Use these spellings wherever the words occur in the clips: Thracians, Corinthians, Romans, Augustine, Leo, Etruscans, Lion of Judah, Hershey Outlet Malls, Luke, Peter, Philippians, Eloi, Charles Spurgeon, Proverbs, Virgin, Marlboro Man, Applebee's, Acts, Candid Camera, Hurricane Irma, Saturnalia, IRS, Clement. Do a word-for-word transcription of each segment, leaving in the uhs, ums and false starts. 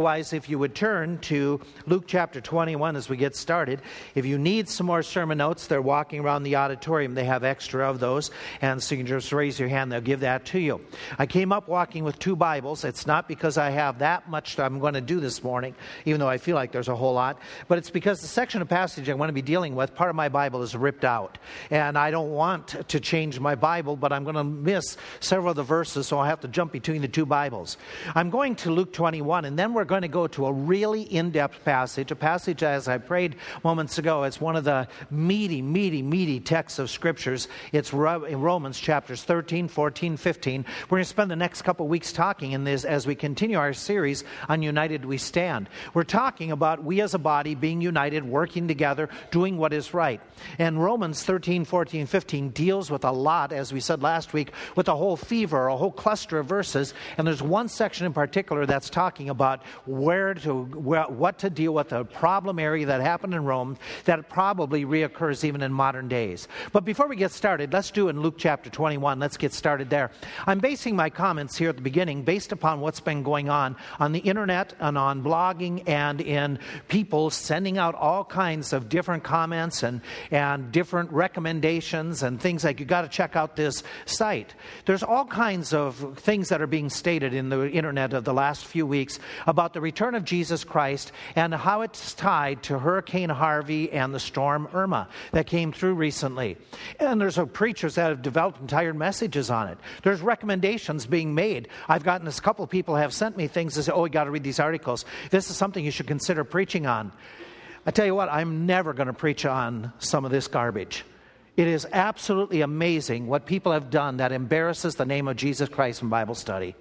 Otherwise, if you would turn to Luke chapter twenty-one as we get started. If you need some more sermon notes, they're walking around the auditorium. They have extra of those, and so you can just raise your hand. They'll give that to you. I came up walking with two Bibles. It's not because I have that much that I'm going to do this morning, even though I feel like there's a whole lot, but it's because the section of passage I want to be dealing with, part of my Bible is ripped out, and I don't want to change my Bible, but I'm going to miss several of the verses, so I'll have to jump between the two Bibles. I'm going to Luke twenty-one, and then we're going to go to a really in-depth passage, a passage as I prayed moments ago. It's one of the meaty, meaty, meaty texts of scriptures. It's Romans chapters thirteen, fourteen, fifteen. We're going to spend the next couple weeks talking in this as we continue our series on United We Stand. We're talking about we as a body being united, working together, doing what is right. And Romans thirteen, fourteen, fifteen deals with a lot, as we said last week, with a whole fever, a whole cluster of verses. And there's one section in particular that's talking about where to, where, what to deal with a problem area that happened in Rome that probably reoccurs even in modern days. But before we get started, let's do in Luke chapter twenty-one. Let's get started there. I'm basing my comments here at the beginning based upon what's been going on on the internet and on blogging and in people sending out all kinds of different comments and, and different recommendations and things like, you got to check out this site. There's all kinds of things that are being stated in the internet of the last few weeks about the return of Jesus Christ and how it's tied to Hurricane Harvey and the storm Irma that came through recently. And there's preachers that have developed entire messages on it. There's recommendations being made. I've gotten this, a couple of people have sent me things that say, oh, you got to read these articles. This is something you should consider preaching on. I tell you what, I'm never going to preach on some of this garbage. It is absolutely amazing what people have done that embarrasses the name of Jesus Christ in Bible study.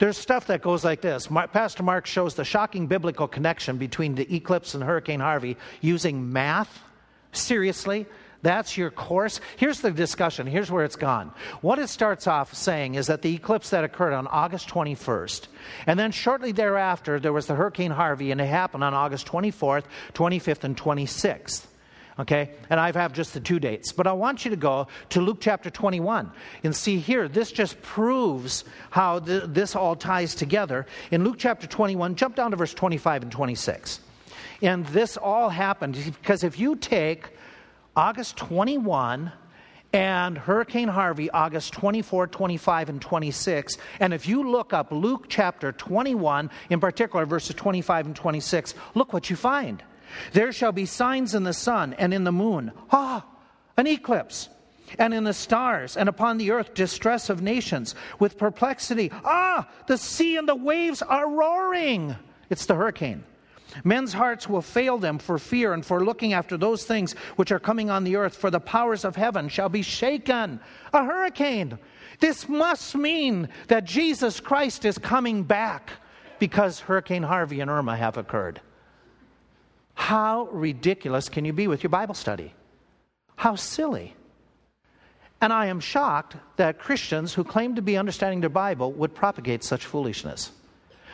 There's stuff that goes like this. Pastor Mark shows the shocking biblical connection between the eclipse and Hurricane Harvey using math. Seriously? That's your course? Here's the discussion. Here's where it's gone. What it starts off saying is that the eclipse that occurred on August twenty-first, and then shortly thereafter, there was the Hurricane Harvey, and it happened on August twenty-fourth, twenty-fifth, and twenty-sixth. Okay, and I have just the two dates. But I want you to go to Luke chapter twenty-one and see here. This just proves how th- this all ties together. In Luke chapter twenty-one, jump down to verse twenty-five and twenty-six. And this all happened because if you take August twenty-first and Hurricane Harvey, August twenty-fourth, twenty-fifth, and twenty-sixth, and if you look up Luke chapter twenty-one, in particular verses twenty-five and twenty-six, look what you find. There shall be signs in the sun and in the moon, ah, an eclipse, and in the stars, and upon the earth distress of nations with perplexity. Ah, the sea and the waves are roaring. It's the hurricane. Men's hearts will fail them for fear and for looking after those things which are coming on the earth, for the powers of heaven shall be shaken. A hurricane. This must mean that Jesus Christ is coming back because Hurricane Harvey and Irma have occurred. How ridiculous can you be with your Bible study? How silly. And I am shocked that Christians who claim to be understanding their Bible would propagate such foolishness.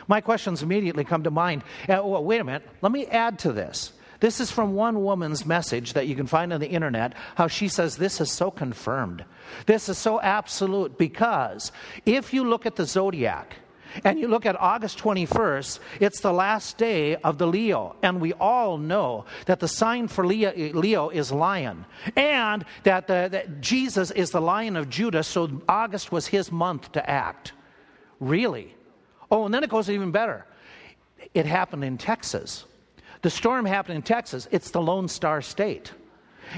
My questions immediately come to mind. Uh, well, wait a minute. Let me add to this. This is from one woman's message that you can find on the internet, how she says this is so confirmed. This is so absolute because if you look at the zodiac, and you look at August twenty-first, it's the last day of the Leo. And we all know that the sign for Leo, Leo is lion. And that, the, that Jesus is the Lion of Judah, so August was his month to act. Really? Oh, and then it goes even better. It happened in Texas. The storm happened in Texas. It's the Lone Star State.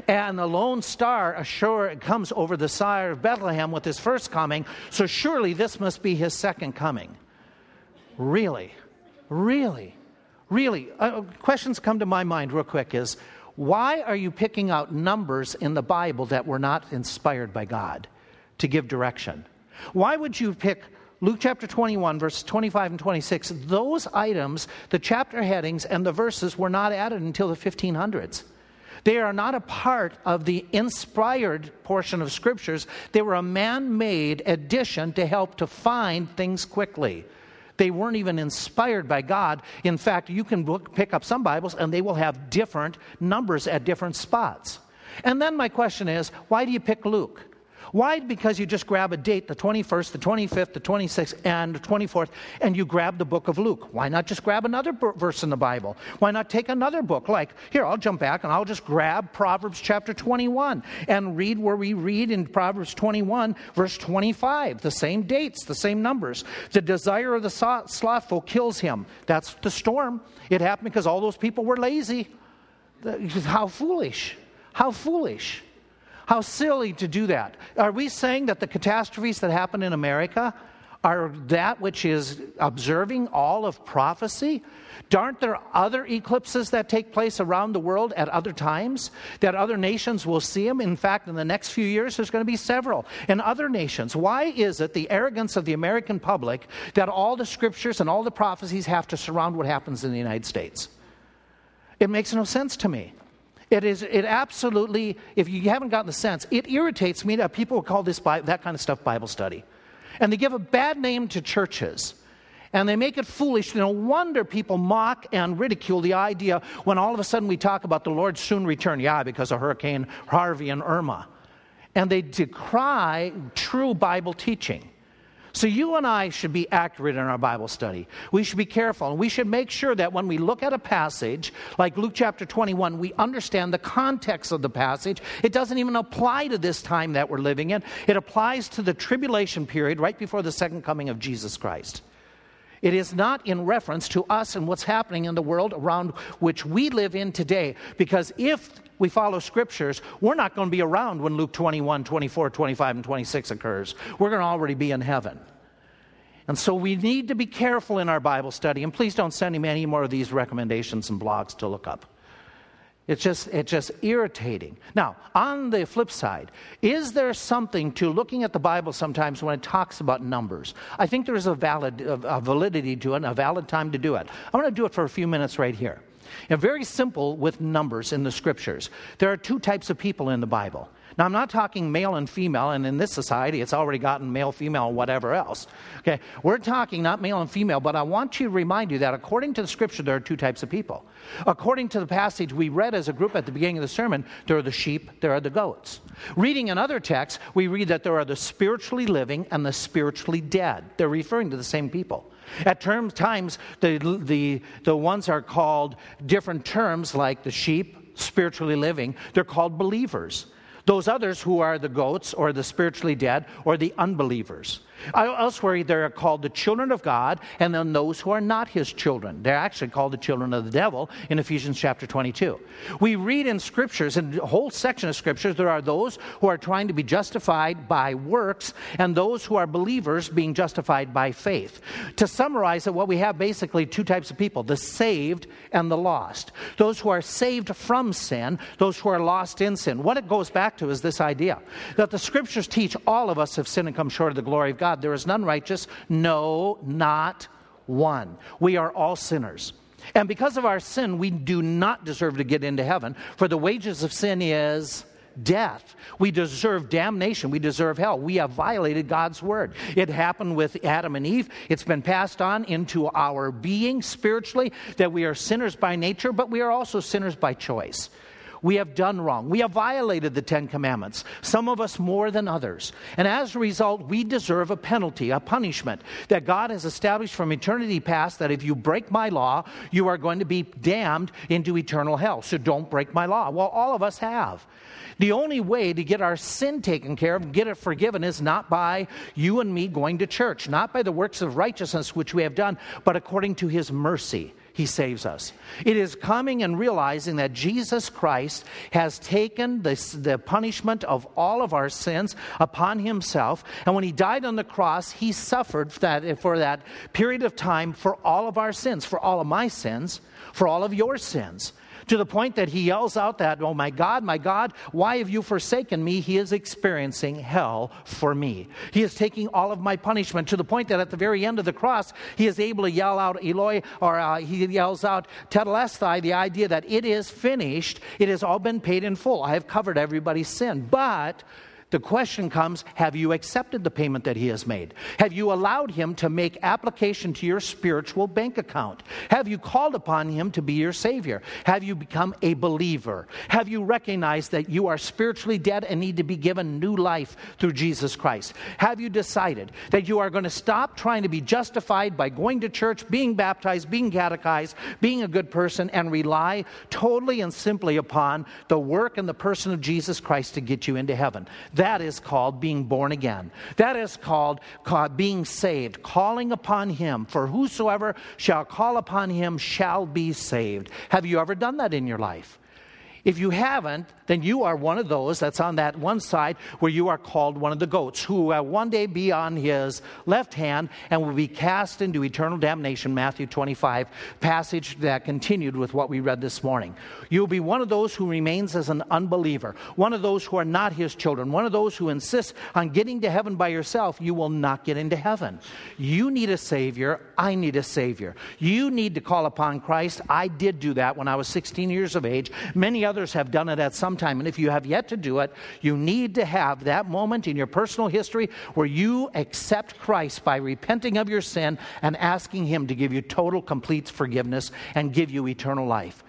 And the lone star ashore comes over the side of Bethlehem with his first coming, so surely this must be his second coming. Really, really, really. Uh, questions come to my mind real quick is, why are you picking out numbers in the Bible that were not inspired by God to give direction? Why would you pick Luke chapter twenty-one, verses twenty-five and twenty-six? Those items, the chapter headings and the verses were not added until the fifteen hundreds. They are not a part of the inspired portion of scriptures. They were a man-made addition to help to find things quickly. They weren't even inspired by God. In fact, you can book, pick up some Bibles and they will have different numbers at different spots. And then my question is, why do you pick Luke? Why? Because you just grab a date, the twenty-first, the twenty-fifth, the twenty-sixth, and the twenty-fourth, and you grab the book of Luke. Why not just grab another verse in the Bible? Why not take another book? Like, here, I'll jump back, and I'll just grab Proverbs chapter twenty-one and read where we read in Proverbs twenty-one, verse twenty-five, the same dates, the same numbers. The desire of the slothful kills him. That's the storm. It happened because all those people were lazy. How foolish. How foolish. How silly to do that. Are we saying that the catastrophes that happen in America are that which is observing all of prophecy? Aren't there other eclipses that take place around the world at other times, that other nations will see them? In fact, in the next few years, there's going to be several in other nations. Why is it the arrogance of the American public that all the scriptures and all the prophecies have to surround what happens in the United States? It makes no sense to me. It is. It absolutely, if you haven't gotten the sense, it irritates me that people call this that kind of stuff Bible study. And they give a bad name to churches. And they make it foolish. No wonder people mock and ridicule the idea when all of a sudden we talk about the Lord's soon return. Yeah, because of Hurricane Harvey and Irma. And they decry true Bible teaching. So you and I should be accurate in our Bible study. We should be careful, and we should make sure that when we look at a passage like Luke chapter twenty-one, we understand the context of the passage. It doesn't even apply to this time that we're living in. It applies to the tribulation period right before the second coming of Jesus Christ. It is not in reference to us and what's happening in the world around which we live in today, because if we follow scriptures, we're not going to be around when Luke twenty-one, twenty-four, twenty-five, and twenty-six occurs. We're going to already be in heaven. And so we need to be careful in our Bible study, and please don't send me any more of these recommendations and blogs to look up. It's just it's just irritating. Now, on the flip side, is there something to looking at the Bible sometimes when it talks about numbers? I think there is a valid a validity to it, a valid time to do it. I want to do it for a few minutes right here. And very simple with numbers in the scriptures. There are two types of people in the Bible. Now, I'm not talking male and female, and in this society, it's already gotten male, female, whatever else. Okay, we're talking not male and female, but I want you to remind you that according to the scripture, there are two types of people. According to the passage we read as a group at the beginning of the sermon, there are the sheep, there are the goats. Reading another text, we read that there are the spiritually living and the spiritually dead. They're referring to the same people. At term, times, the, the, the ones are called different terms, like the sheep, spiritually living. They're called believers. Those others who are the goats or the spiritually dead or the unbelievers. Elsewhere, they're called the children of God, and then those who are not his children. They're actually called the children of the devil in Ephesians chapter twenty-two. We read in scriptures, in a whole section of scriptures, there are those who are trying to be justified by works and those who are believers being justified by faith. To summarize it, what we have basically two types of people, the saved and the lost. Those who are saved from sin, those who are lost in sin. What it goes back to is this idea that the scriptures teach all of us have sinned and come short of the glory of God. There is none righteous, no, not one. We are all sinners. And because of our sin, we do not deserve to get into heaven, for the wages of sin is death. We deserve damnation. We deserve hell. We have violated God's word. It happened with Adam and Eve. It's been passed on into our being spiritually, that we are sinners by nature, but we are also sinners by choice. We have done wrong. We have violated the Ten Commandments, some of us more than others. And as a result, we deserve a penalty, a punishment that God has established from eternity past, that if you break my law, you are going to be damned into eternal hell. So don't break my law. Well, all of us have. The only way to get our sin taken care of, get it forgiven, is not by you and me going to church, not by the works of righteousness which we have done, but according to his mercy. He saves us. It is coming and realizing that Jesus Christ has taken this, the punishment of all of our sins upon himself. And when he died on the cross, he suffered that, for that period of time for all of our sins, for all of my sins, for all of your sins. To the point that he yells out that, oh my God, my God, why have you forsaken me? He is experiencing hell for me. He is taking all of my punishment, to the point that at the very end of the cross, he is able to yell out Eloi, or uh, he yells out Tetelestai, the idea that it is finished, it has all been paid in full. I have covered everybody's sin. But The question comes, have you accepted the payment that he has made? Have you allowed him to make application to your spiritual bank account? Have you called upon him to be your Savior? Have you become a believer? Have you recognized that you are spiritually dead and need to be given new life through Jesus Christ? Have you decided that you are going to stop trying to be justified by going to church, being baptized, being catechized, being a good person, and rely totally and simply upon the work and the person of Jesus Christ to get you into heaven? That is called being born again. That is called, called being saved, calling upon him. For whosoever shall call upon him shall be saved. Have you ever done that in your life? If you haven't, then you are one of those that's on that one side where you are called one of the goats, who will one day be on his left hand and will be cast into eternal damnation, Matthew twenty-five, passage that continued with what we read this morning. You'll be one of those who remains as an unbeliever, one of those who are not his children, one of those who insists on getting to heaven by yourself. You will not get into heaven. You need a Savior. I need a Savior. You need to call upon Christ. I did do that when I was sixteen years of age. Many others have done it at some time, and if you have yet to do it, you need to have that moment in your personal history where you accept Christ by repenting of your sin and asking him to give you total, complete forgiveness and give you eternal life.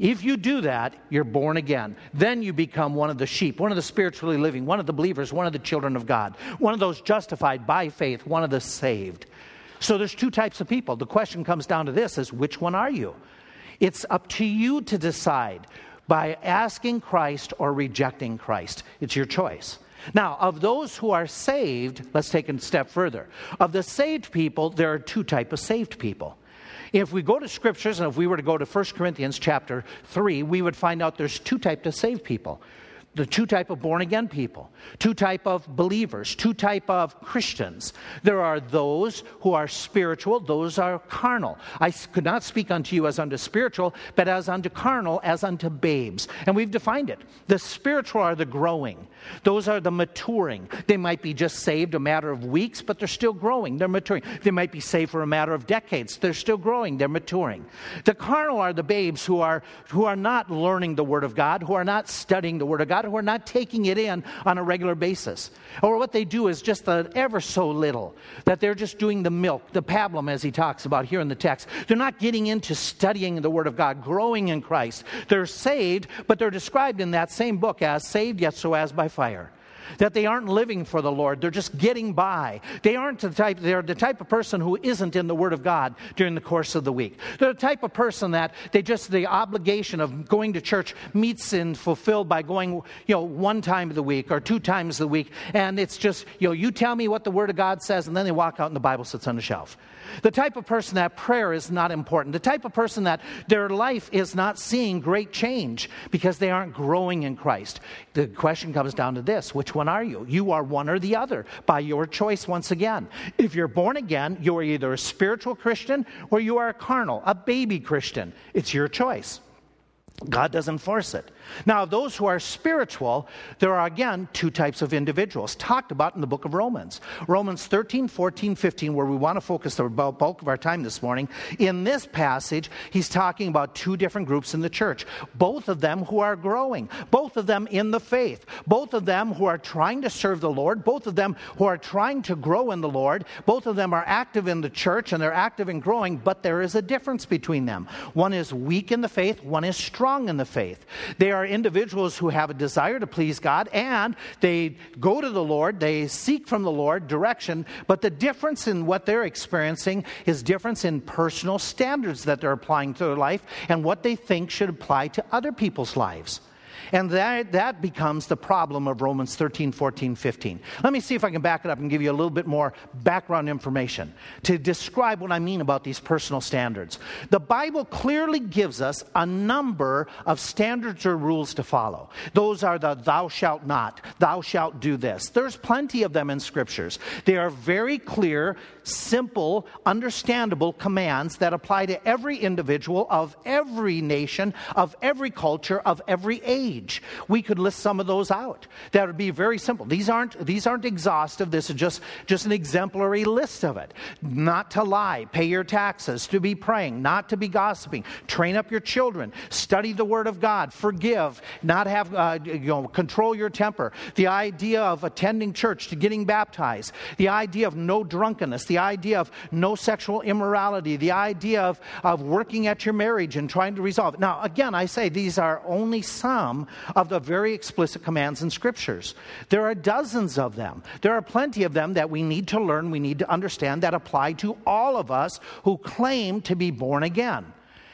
If you do that, you're born again. Then you become one of the sheep, one of the spiritually living, one of the believers, one of the children of God, one of those justified by faith, one of the saved. So there's two types of people. The question comes down to this is, which one are you? It's up to you to decide by asking Christ or rejecting Christ. It's your choice. Now, of those who are saved, let's take it a step further. Of the saved people, there are two types of saved people. If we go to scriptures, and if we were to go to First Corinthians chapter three, we would find out there's two types of saved people. The two type of born-again people, two type of believers, two type of Christians. There are those who are spiritual, those are carnal. I could not speak unto you as unto spiritual, but as unto carnal, as unto babes. And we've defined it. The spiritual are the growing. Those are the maturing. They might be just saved a matter of weeks, but they're still growing. They're maturing. They might be saved for a matter of decades. They're still growing. They're maturing. The carnal are the babes who are, who are not learning the Word of God, who are not studying the Word of God, who are not taking it in on a regular basis. Or what they do is just the ever so little, that they're just doing the milk, the pablum, as he talks about here in the text. They're not getting into studying the Word of God, growing in Christ. They're saved, but they're described in that same book as saved, yet so as by fire. That they aren't living for the Lord. They're just getting by. They aren't the type, they're the type of person who isn't in the Word of God during the course of the week. They're the type of person that they just, the obligation of going to church meets and fulfilled by going, you know, one time of the week or two times a week. And it's just, you know, you tell me what the Word of God says, and then they walk out and the Bible sits on the shelf. The type of person that prayer is not important. The type of person that their life is not seeing great change because they aren't growing in Christ. The question comes down to this, which one are you? You are one or the other by your choice once again. If you're born again, you're either a spiritual Christian or you are a carnal, a baby Christian. It's your choice. God doesn't force it. Now, of those who are spiritual, there are, again, two types of individuals talked about in the book of Romans. Romans thirteen, fourteen, fifteen, where we want to focus the bulk of our time this morning. In this passage, he's talking about two different groups in the church, both of them who are growing, both of them in the faith, both of them who are trying to serve the Lord, both of them who are trying to grow in the Lord, both of them are active in the church and they're active in growing, but there is a difference between them. One is weak in the faith, one is strong in the faith. They are individuals who have a desire to please God, and they go to the Lord, they seek from the Lord direction, but the difference in what they're experiencing is difference in personal standards that they're applying to their life and what they think should apply to other people's lives. And that, that becomes the problem of Romans thirteen, fourteen, fifteen. Let me see if I can back it up and give you a little bit more background information to describe what I mean about these personal standards. The Bible clearly gives us a number of standards or rules to follow. Those are the thou shalt not, thou shalt do this. There's plenty of them in scriptures. They are very clear, simple, understandable commands that apply to every individual of every nation, of every culture, of every age. age. We could list some of those out. That would be very simple. These aren't these aren't exhaustive. This is just, just an exemplary list of it. Not to lie, pay your taxes, to be praying, not to be gossiping, train up your children, study the Word of God, forgive, not have uh, you know control your temper. The idea of attending church, to getting baptized, the idea of no drunkenness, the idea of no sexual immorality, the idea of, of working at your marriage and trying to resolve it. Now, again, I say these are only some of the very explicit commands in scriptures. There are dozens of them. There are plenty of them that we need to learn, we need to understand, that apply to all of us who claim to be born again.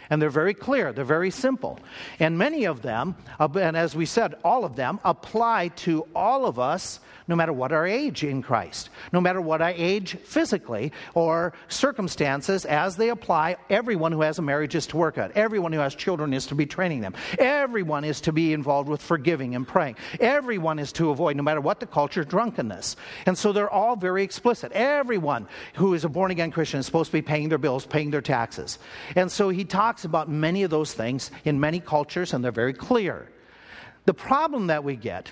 And they're very clear. They're very simple. And many of them, and as we said, all of them apply to all of us no matter what our age in Christ, no matter what our age physically or circumstances, as they apply, everyone who has a marriage is to work at. Everyone who has children is to be training them. Everyone is to be involved with forgiving and praying. Everyone is to avoid, no matter what the culture, drunkenness. And so they're all very explicit. Everyone who is a born-again Christian is supposed to be paying their bills, paying their taxes. And so he talks about many of those things in many cultures, and they're very clear. The problem that we get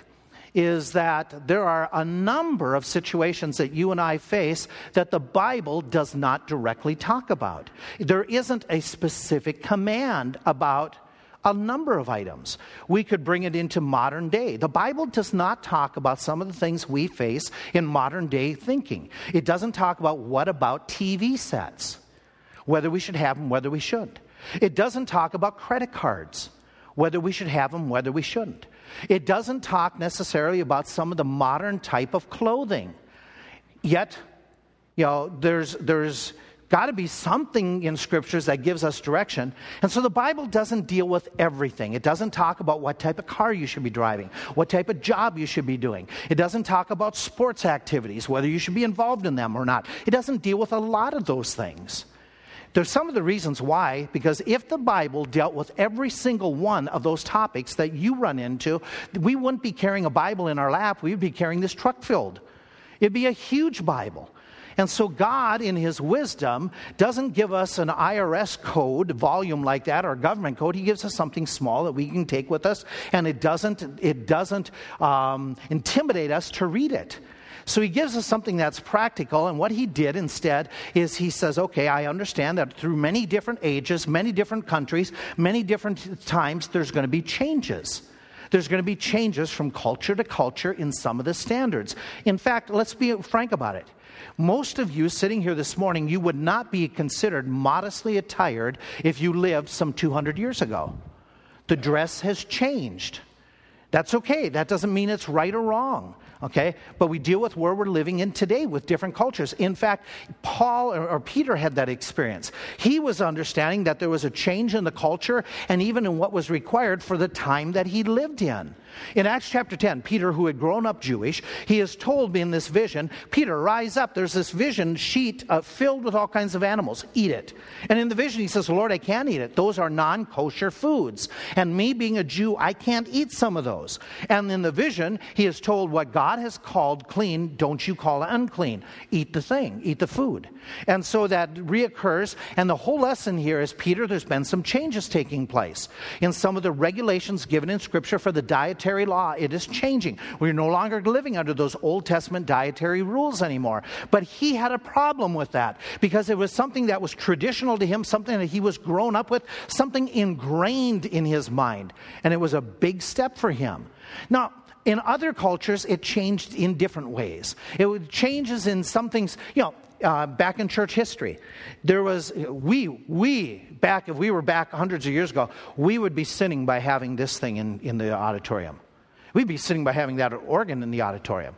is that there are a number of situations that you and I face that the Bible does not directly talk about. There isn't a specific command about a number of items. We could bring it into modern day. The Bible does not talk about some of the things we face in modern day thinking. It doesn't talk about what about T V sets, whether we should have them, whether we shouldn't. It doesn't talk about credit cards, whether we should have them, whether we shouldn't. It doesn't talk necessarily about some of the modern type of clothing. Yet, you know, there's there's got to be something in scriptures that gives us direction. And so the Bible doesn't deal with everything. It doesn't talk about what type of car you should be driving, what type of job you should be doing. It doesn't talk about sports activities, whether you should be involved in them or not. It doesn't deal with a lot of those things. There's some of the reasons why, because if the Bible dealt with every single one of those topics that you run into, we wouldn't be carrying a Bible in our lap. We'd be carrying this truck filled. It'd be a huge Bible. And so God, in his wisdom, doesn't give us an I R S code, volume like that, or government code. He gives us something small that we can take with us, and it doesn't, it doesn't um, intimidate us to read it. So he gives us something that's practical, and what he did instead is he says, okay, I understand that through many different ages, many different countries, many different times, there's going to be changes. There's going to be changes from culture to culture in some of the standards. In fact, let's be frank about it. Most of you sitting here this morning, you would not be considered modestly attired if you lived some two hundred years ago. The dress has changed. That's okay. That doesn't mean it's right or wrong. Okay, but we deal with where we're living in today with different cultures. In fact, Paul or, or Peter had that experience. He was understanding that there was a change in the culture and even in what was required for the time that he lived in. In Acts chapter ten, Peter, who had grown up Jewish, he is told in this vision, Peter, rise up. There's this vision sheet uh, filled with all kinds of animals. Eat it. And in the vision, he says, Lord, I can't eat it. Those are non-kosher foods. And me being a Jew, I can't eat some of those. And in the vision, he is told what God has called clean, don't you call unclean. Eat the thing. Eat the food. And so that reoccurs. And the whole lesson here is, Peter, there's been some changes taking place in some of the regulations given in Scripture for the diet law. It is changing. We're no longer living under those Old Testament dietary rules anymore. But he had a problem with that because it was something that was traditional to him, something that he was grown up with, something ingrained in his mind. And it was a big step for him. Now, in other cultures, it changed in different ways. It changes in some things, you know, Uh, back in church history, there was, we, we, back, if we were back hundreds of years ago, we would be sinning by having this thing in, in the auditorium. We'd be sinning by having that organ in the auditorium.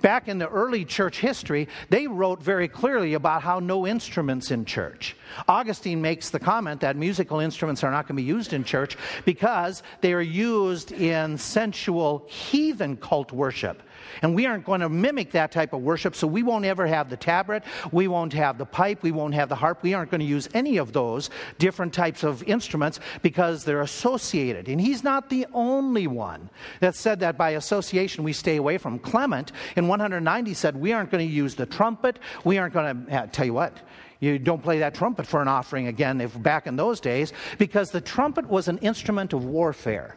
Back in the early church history, they wrote very clearly about how no instruments in church. Augustine makes the comment that musical instruments are not going to be used in church because they are used in sensual heathen cult worship. And we aren't going to mimic that type of worship, so we won't ever have the tabret, we won't have the pipe, we won't have the harp. We aren't going to use any of those different types of instruments because they're associated. And he's not the only one that said that by association we stay away from. Clement in one ninety said, we aren't going to use the trumpet, we aren't going to, tell you what, you don't play that trumpet for an offering again if back in those days, because the trumpet was an instrument of warfare.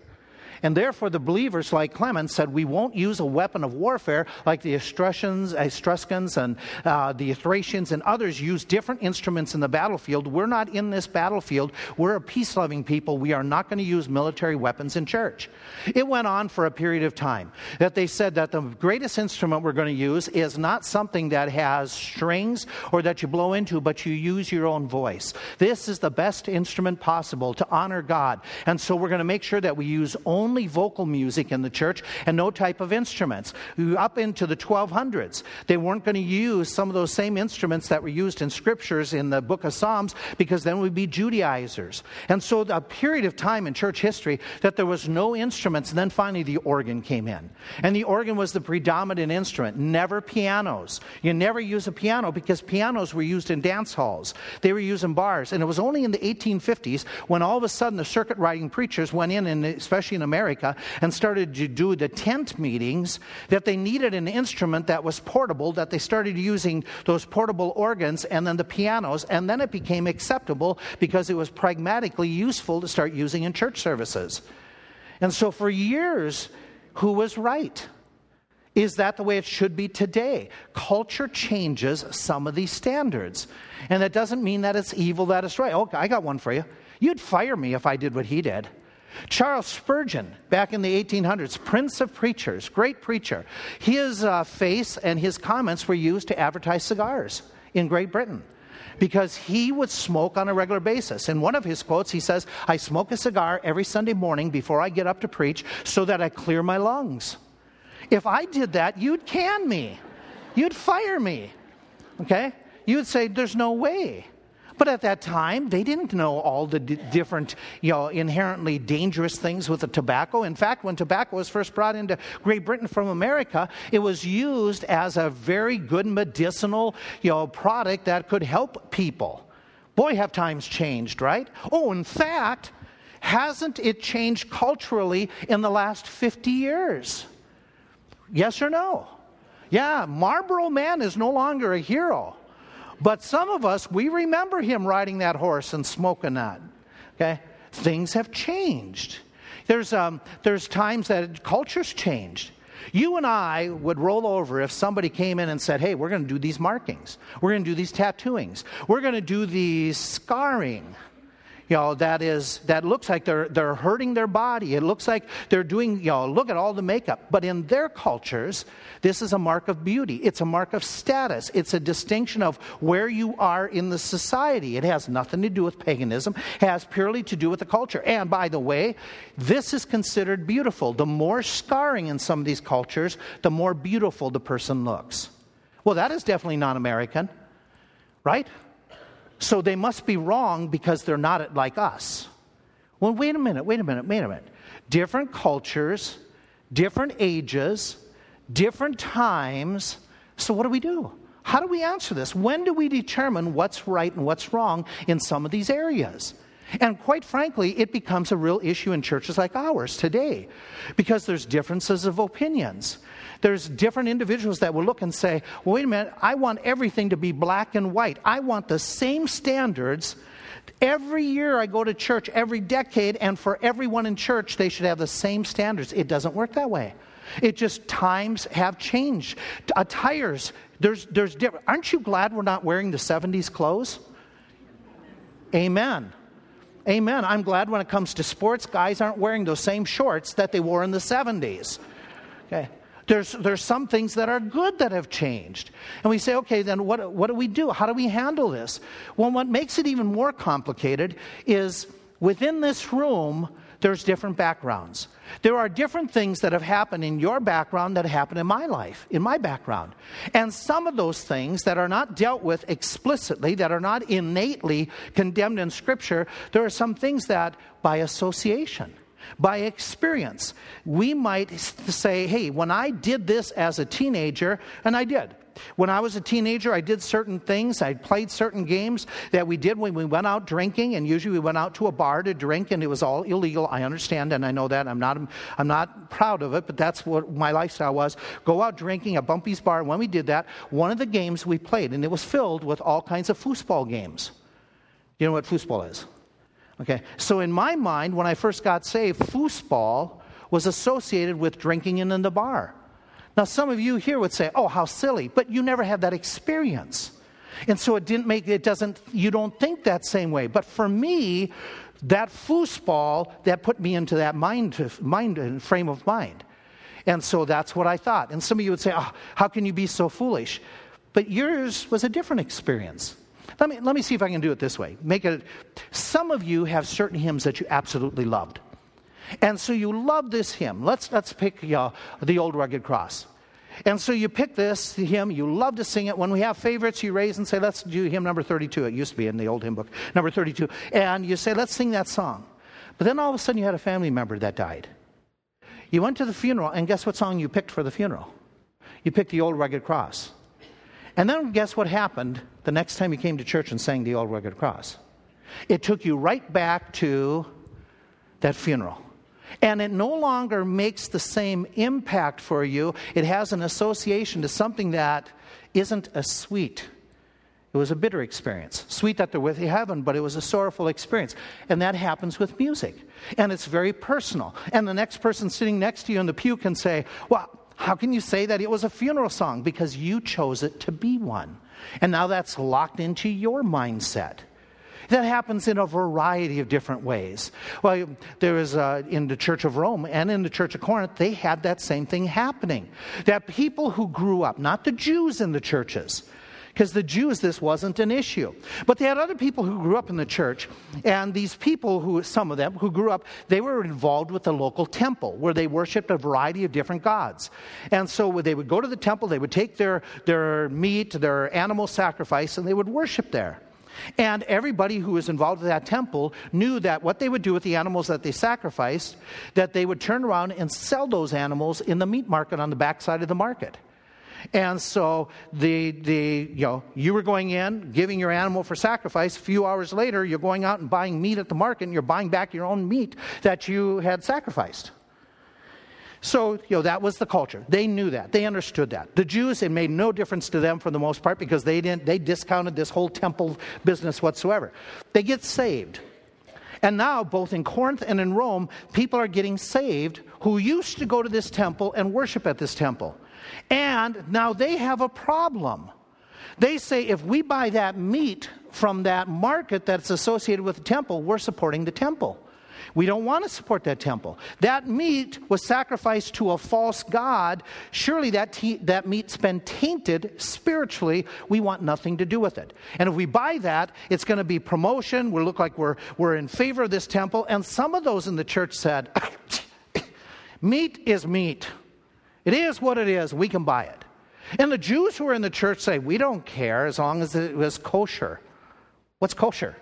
And therefore the believers, like Clement, said, we won't use a weapon of warfare like the Etruscans, Etruscans and uh, the Thracians and others use different instruments in the battlefield. We're not in this battlefield. We're a peace-loving people. We are not going to use military weapons in church. It went on for a period of time that they said that the greatest instrument we're going to use is not something that has strings or that you blow into, but you use your own voice. This is the best instrument possible to honor God. And so we're going to make sure that we use only vocal music in the church and no type of instruments. Up into the twelve hundreds, they weren't going to use some of those same instruments that were used in scriptures in the book of Psalms, because then we'd be Judaizers. And so a period of time in church history that there was no instruments, and then finally the organ came in. And the organ was the predominant instrument, never pianos. You never use a piano because pianos were used in dance halls. They were used in bars. And it was only in the eighteen fifties when all of a sudden the circuit riding preachers went in, and especially in America, and started to do the tent meetings, that they needed an instrument that was portable, that they started using those portable organs and then the pianos, and then it became acceptable because it was pragmatically useful to start using in church services. And so for years, who was right? Is that the way it should be today? Culture changes some of these standards. And that doesn't mean that it's evil, that it's right. Oh, I got one for you. You'd fire me if I did what he did. Charles Spurgeon, back in the eighteen hundreds, prince of preachers, great preacher. His uh, face and his comments were used to advertise cigars in Great Britain, because he would smoke on a regular basis. In one of his quotes, he says, I smoke a cigar every Sunday morning before I get up to preach so that I clear my lungs. If I did that, you'd can me. You'd fire me. Okay? You'd say, there's no way. But at that time, they didn't know all the d- different, you know, inherently dangerous things with the tobacco. In fact, when tobacco was first brought into Great Britain from America, it was used as a very good medicinal, you know, product that could help people. Boy, have times changed, right? Oh, in fact, hasn't it changed culturally in the last fifty years? Yes or no? Yeah, Marlboro Man is no longer a hero. But some of us, we remember him riding that horse and smoking that. Okay? Things have changed. There's um, there's times that culture's changed. You and I would roll over if somebody came in and said, hey, we're going to do these markings. We're going to do these tattooings. We're going to do these scarring. You know, that is, that looks like they're they're hurting their body. It looks like they're doing, you know, look at all the makeup. But in their cultures, this is a mark of beauty. It's a mark of status. It's a distinction of where you are in the society. It has nothing to do with paganism. It has purely to do with the culture. And by the way, this is considered beautiful. The more scarring in some of these cultures, the more beautiful the person looks. Well, that is definitely not American, right? So they must be wrong because they're not like us. Well, wait a minute, wait a minute, wait a minute. Different cultures, different ages, different times. So what do we do? How do we answer this? When do we determine what's right and what's wrong in some of these areas? And quite frankly, it becomes a real issue in churches like ours today, because there's differences of opinions. There's different individuals that will look and say, well, wait a minute, I want everything to be black and white. I want the same standards. Every year I go to church, every decade, and for everyone in church, they should have the same standards. It doesn't work that way. It just, times have changed. Attires, there's, there's different. Aren't you glad we're not wearing the seventies clothes? Amen. Amen. I'm glad when it comes to sports, guys aren't wearing those same shorts that they wore in the seventies. Okay. There's there's some things that are good that have changed. And we say, okay, then what what do we do? How do we handle this? Well, what makes it even more complicated is within this room, there's different backgrounds. There are different things that have happened in your background that happened in my life, in my background. And some of those things that are not dealt with explicitly, that are not innately condemned in Scripture, there are some things that by association, by experience, we might say, hey, when I did this as a teenager, and I did. When I was a teenager, I did certain things. I played certain games that we did when we went out drinking, and usually we went out to a bar to drink, and it was all illegal. I understand, and I know that. I'm not I'm not proud of it, but that's what my lifestyle was. Go out drinking at Bumpy's Bar. When we did that, one of the games we played, and it was filled with all kinds of foosball games. You know what foosball is? Okay. So in my mind, when I first got saved, foosball was associated with drinking and in the bar. Now, some of you here would say, oh, how silly, but you never had that experience. And so it didn't make, it doesn't, you don't think that same way. But for me, that foosball, that put me into that mind, mind frame of mind. And so that's what I thought. And some of you would say, oh, how can you be so foolish? But yours was a different experience. Let me let me see if I can do it this way. Make it. Some of you have certain hymns that you absolutely loved, and so you love this hymn. Let's let's pick uh, the Old Rugged Cross, and so you pick this hymn. You love to sing it. When we have favorites, you raise and say, "Let's do hymn number thirty-two." It used to be in the old hymn book, number thirty-two, and you say, "Let's sing that song." But then all of a sudden, you had a family member that died. You went to the funeral, and guess what song you picked for the funeral? You picked the Old Rugged Cross. And then guess what happened the next time you came to church and sang the Old Rugged Cross? It took you right back to that funeral. And it no longer makes the same impact for you. It has an association to something that isn't a sweet. It was a bitter experience. Sweet that they're with heaven, but it was a sorrowful experience. And that happens with music. And it's very personal. And the next person sitting next to you in the pew can say, well, how can you say that it was a funeral song? Because you chose it to be one. And now that's locked into your mindset. That happens in a variety of different ways. Well, there is uh, in the Church of Rome and in the Church of Corinth, they had that same thing happening. That people who grew up, not the Jews in the churches, because the Jews, this wasn't an issue. But they had other people who grew up in the church, and these people, who some of them, who grew up, they were involved with the local temple, where they worshipped a variety of different gods. And so they would go to the temple, they would take their, their meat, their animal sacrifice, and they would worship there. And everybody who was involved in that temple knew that what they would do with the animals that they sacrificed, that they would turn around and sell those animals in the meat market on the backside of the market. And so the the you know you were going in, giving your animal for sacrifice. A few hours later, you're going out and buying meat at the market, and you're buying back your own meat that you had sacrificed. So you know that was the culture. They knew that. They understood that. The Jews, it made no difference to them for the most part, because they didn't. They discounted this whole temple business whatsoever. They get saved. And now, both in Corinth and in Rome, people are getting saved who used to go to this temple and worship at this temple. And now they have a problem. They say, if we buy that meat from that market that's associated with the temple, we're supporting the temple. We don't want to support that temple. That meat was sacrificed to a false god. Surely that te- that meat's been tainted spiritually. We want nothing to do with it. And if we buy that, it's going to be promotion. We'll look like we're we're in favor of this temple. And some of those in the church said, meat is meat. It is what it is. We can buy it. And the Jews who are in the church say, we don't care as long as it was kosher. What's kosher?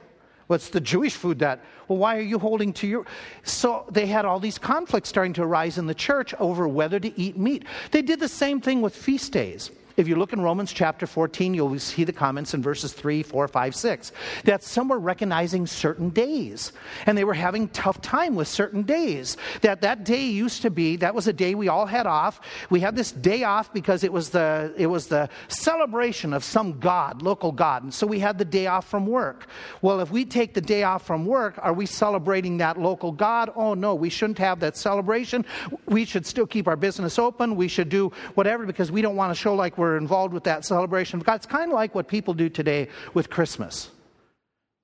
What's the Jewish food that, well, why are you holding to your... So they had all these conflicts starting to arise in the church over whether to eat meat. They did the same thing with feast days. If you look in Romans chapter fourteen, you'll see the comments in verses three, four, five, six, that some were recognizing certain days, and they were having tough time with certain days. That that day used to be, that was a day we all had off. We had this day off because it was the it was the celebration of some god, local god, and so we had the day off from work. Well, if we take the day off from work, are we celebrating that local god? Oh no, we shouldn't have that celebration. We should still keep our business open. We should do whatever because we don't want to show like we're We're involved with that celebration of God. It's kind of like what people do today with Christmas.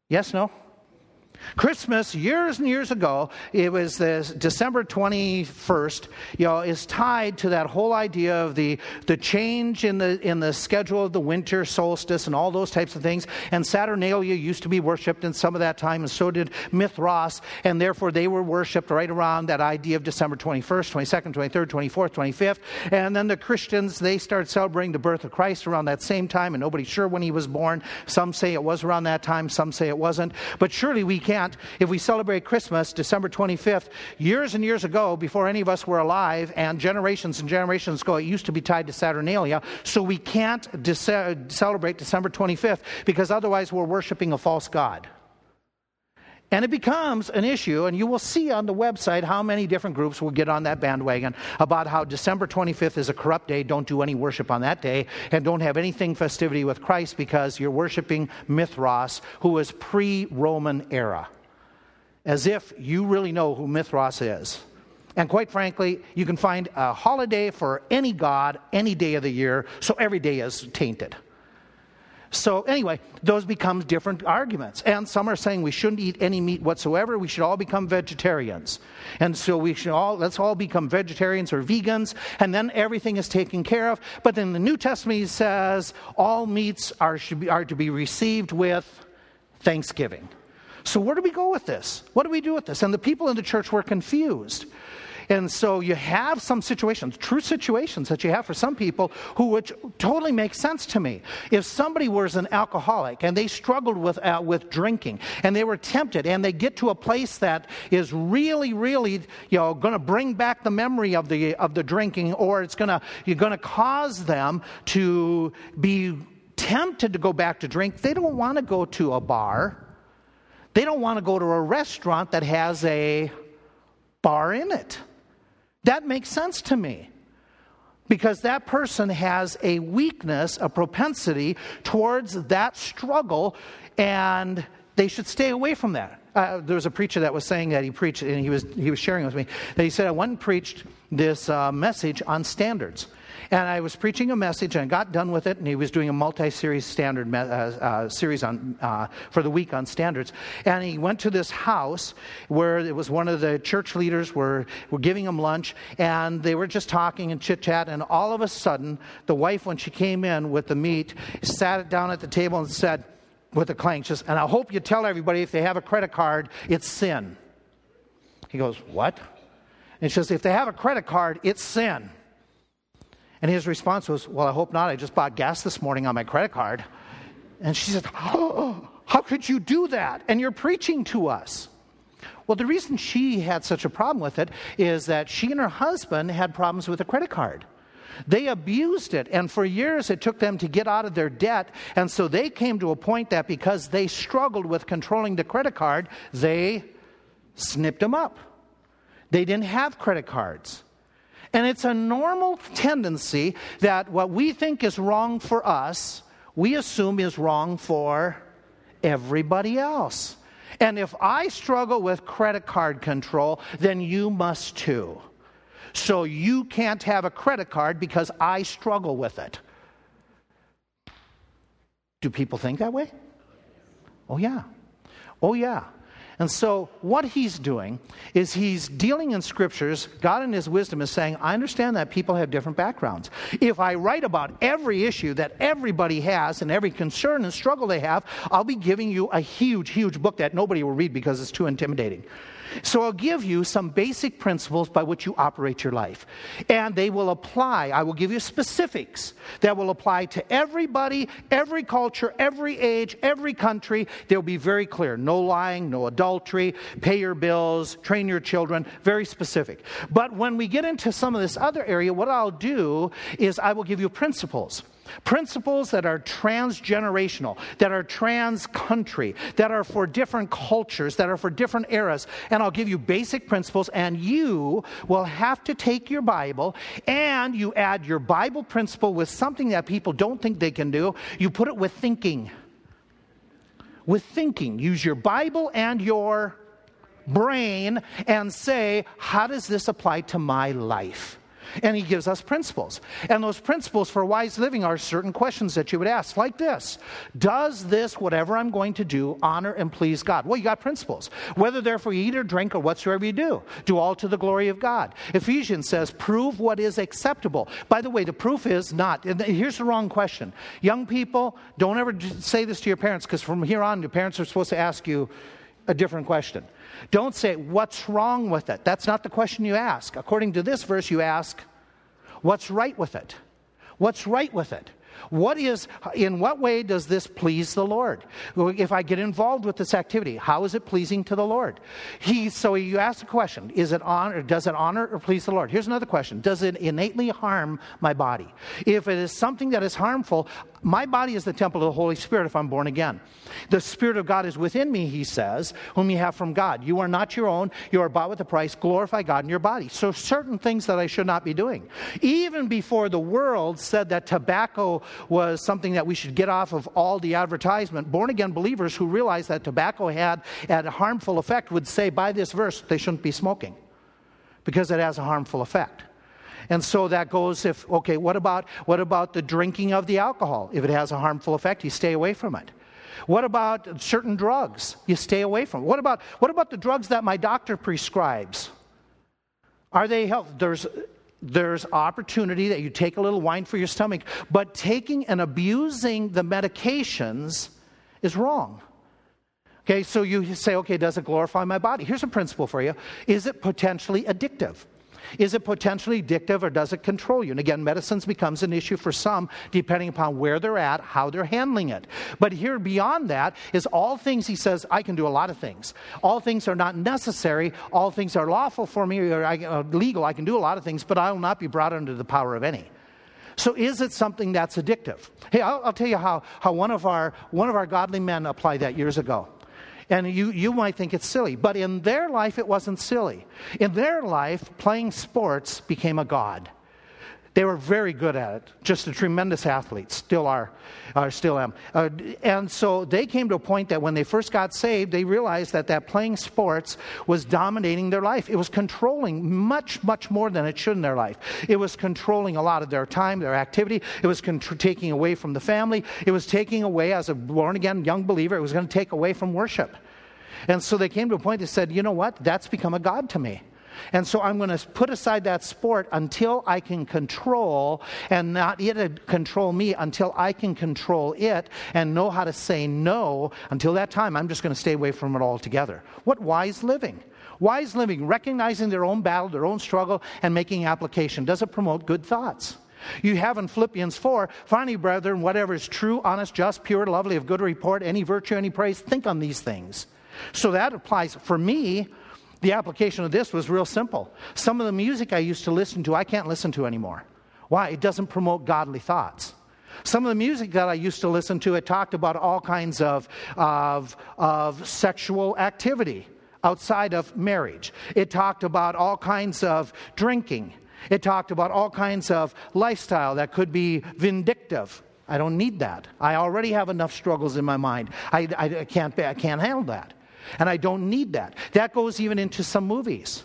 Yes, no? Christmas, years and years ago, it was this December twenty-first, you know, is tied to that whole idea of the, the change in the in the schedule of the winter solstice and all those types of things. And Saturnalia used to be worshipped in some of that time, and so did Mithras, and therefore they were worshipped right around that idea of December twenty-first, twenty-second, twenty-third, twenty-fourth, twenty-fifth. And then the Christians, they started celebrating the birth of Christ around that same time, and nobody's sure when he was born. Some say it was around that time, some say it wasn't. But surely we can't, if we celebrate Christmas, December twenty-fifth, years and years ago, before any of us were alive, and generations and generations ago, it used to be tied to Saturnalia, so we can't de- celebrate December twenty-fifth, because otherwise we're worshiping a false god. And it becomes an issue, and you will see on the website how many different groups will get on that bandwagon about how December twenty-fifth is a corrupt day, don't do any worship on that day, and don't have anything festivity with Christ because you're worshiping Mithras, who was pre-Roman era. As if you really know who Mithras is. And quite frankly, you can find a holiday for any god, any day of the year, so every day is tainted. So anyway, those become different arguments. And some are saying we shouldn't eat any meat whatsoever. We should all become vegetarians. And so we should all, let's all become vegetarians or vegans. And then everything is taken care of. But in the New Testament, he says all meats are, should be, are to be received with thanksgiving. So where do we go with this? What do we do with this? And the people in the church were confused. And so you have some situations, true situations that you have for some people who which totally makes sense to me. If somebody was an alcoholic and they struggled with uh, with drinking and they were tempted and they get to a place that is really, really, you know, going to bring back the memory of the of the drinking, or it's going to you're going to cause them to be tempted to go back to drink. They don't want to go to a bar. They don't want to go to a restaurant that has a bar in it. That makes sense to me, because that person has a weakness, a propensity towards that struggle, and they should stay away from that. Uh, there was a preacher that was saying that he preached, and he was he was sharing with me, that he said, I went and preached this uh, message on standards. And I was preaching a message, and I got done with it, and he was doing a multi-series standard me- uh, uh, series on uh, for the week on standards. And he went to this house where it was one of the church leaders were, were giving him lunch, and they were just talking and chit-chat, and all of a sudden, the wife, when she came in with the meat, sat it down at the table and said, with a clang, she says, and I hope you tell everybody if they have a credit card, it's sin. He goes, what? And she says, if they have a credit card, it's sin. And his response was, well, I hope not. I just bought gas this morning on my credit card. And she said, oh, how could you do that? And you're preaching to us. Well, the reason she had such a problem with it is that she and her husband had problems with a credit card. They abused it, and for years it took them to get out of their debt, and so they came to a point that because they struggled with controlling the credit card, they snipped them up. They didn't have credit cards. And it's a normal tendency that what we think is wrong for us, we assume is wrong for everybody else. And if I struggle with credit card control, then you must too. So you can't have a credit card because I struggle with it. Do people think that way? Oh, yeah. Oh, yeah. And so what he's doing is he's dealing in scriptures. God in his wisdom is saying, I understand that people have different backgrounds. If I write about every issue that everybody has and every concern and struggle they have, I'll be giving you a huge, huge book that nobody will read because it's too intimidating. So I'll give you some basic principles by which you operate your life. And they will apply. I will give you specifics that will apply to everybody, every culture, every age, every country. They'll be very clear. No lying, no adultery. Adultery, pay your bills, train your children, very specific. But when we get into some of this other area, what I'll do is I will give you principles. Principles that are transgenerational, that are trans-country, that are for different cultures, that are for different eras. And I'll give you basic principles, and you will have to take your Bible, and you add your Bible principle with something that people don't think they can do. You put it with thinking. With thinking, use your Bible and your brain and say, how does this apply to my life? And he gives us principles. And those principles for wise living are certain questions that you would ask, like this. Does this, whatever I'm going to do, honor and please God? Well, you got principles. Whether therefore you eat or drink or whatsoever you do, do all to the glory of God. Ephesians says, prove what is acceptable. By the way, the proof is not. And here's the wrong question. Young people, don't ever say this to your parents, because from here on, your parents are supposed to ask you a different question. Don't say, what's wrong with it? That's not the question you ask. According to this verse, you ask, what's right with it? What's right with it? What is, in what way does this please the Lord? If I get involved with this activity, how is it pleasing to the Lord? He, so you ask the question, is it honor, does it honor or please the Lord? Here's another question. Does it innately harm my body? If it is something that is harmful, my body is the temple of the Holy Spirit if I'm born again. The Spirit of God is within me, he says, whom you have from God. You are not your own. You are bought with a price. Glorify God in your body. So certain things that I should not be doing. Even before the world said that tobacco was something that we should get off of all the advertisement, born-again believers who realized that tobacco had, had a harmful effect would say by this verse they shouldn't be smoking. because it has a harmful effect. And so that goes if, okay, what about what about the drinking of the alcohol? If it has a harmful effect, you stay away from it. What about certain drugs? You stay away from it. What about, what about the drugs that my doctor prescribes? Are they healthy? There's, there's opportunity that you take a little wine for your stomach, but taking and abusing the medications is wrong. Okay, so you say, okay, does it glorify my body? Here's a principle for you. Is it potentially addictive? Is it potentially addictive, or does it control you? And again, medicines becomes an issue for some, depending upon where they're at, how they're handling it. But here beyond that is all things, he says, I can do a lot of things. All things are not necessary. All things are lawful for me, or I, uh, legal. I can do a lot of things, but I will not be brought under the power of any. So is it something that's addictive? Hey, I'll, I'll tell you how, how one of our one of our godly men applied that years ago. And you, you might think it's silly, but in their life, it wasn't silly. In their life, playing sports became a god. They were very good at it, just a tremendous athlete, still are, or still am. Uh, and so they came to a point that when they first got saved, they realized that that playing sports was dominating their life. It was controlling much, much more than it should in their life. It was controlling a lot of their time, their activity. It was con- taking away from the family. It was taking away, as a born-again young believer, it was going to take away from worship. And so they came to a point that said, you know what, that's become a god to me. And so I'm going to put aside that sport until I can control, and not it control me, until I can control it and know how to say no. Until that time, I'm just going to stay away from it altogether. What wise living? Wise living, recognizing their own battle, their own struggle, and making application. Does it promote good thoughts? You have in Philippians four, finally, brethren, whatever is true, honest, just, pure, lovely, of good report, any virtue, any praise, think on these things. So that applies for me. The application of this was real simple. Some of the music I used to listen to, I can't listen to anymore. Why? It doesn't promote godly thoughts. Some of the music that I used to listen to, it talked about all kinds of, of, of sexual activity outside of marriage. It talked about all kinds of drinking. It talked about all kinds of lifestyle that could be vindictive. I don't need that. I already have enough struggles in my mind. I, I, I can't, I can't handle that. And I don't need that. That goes even into some movies,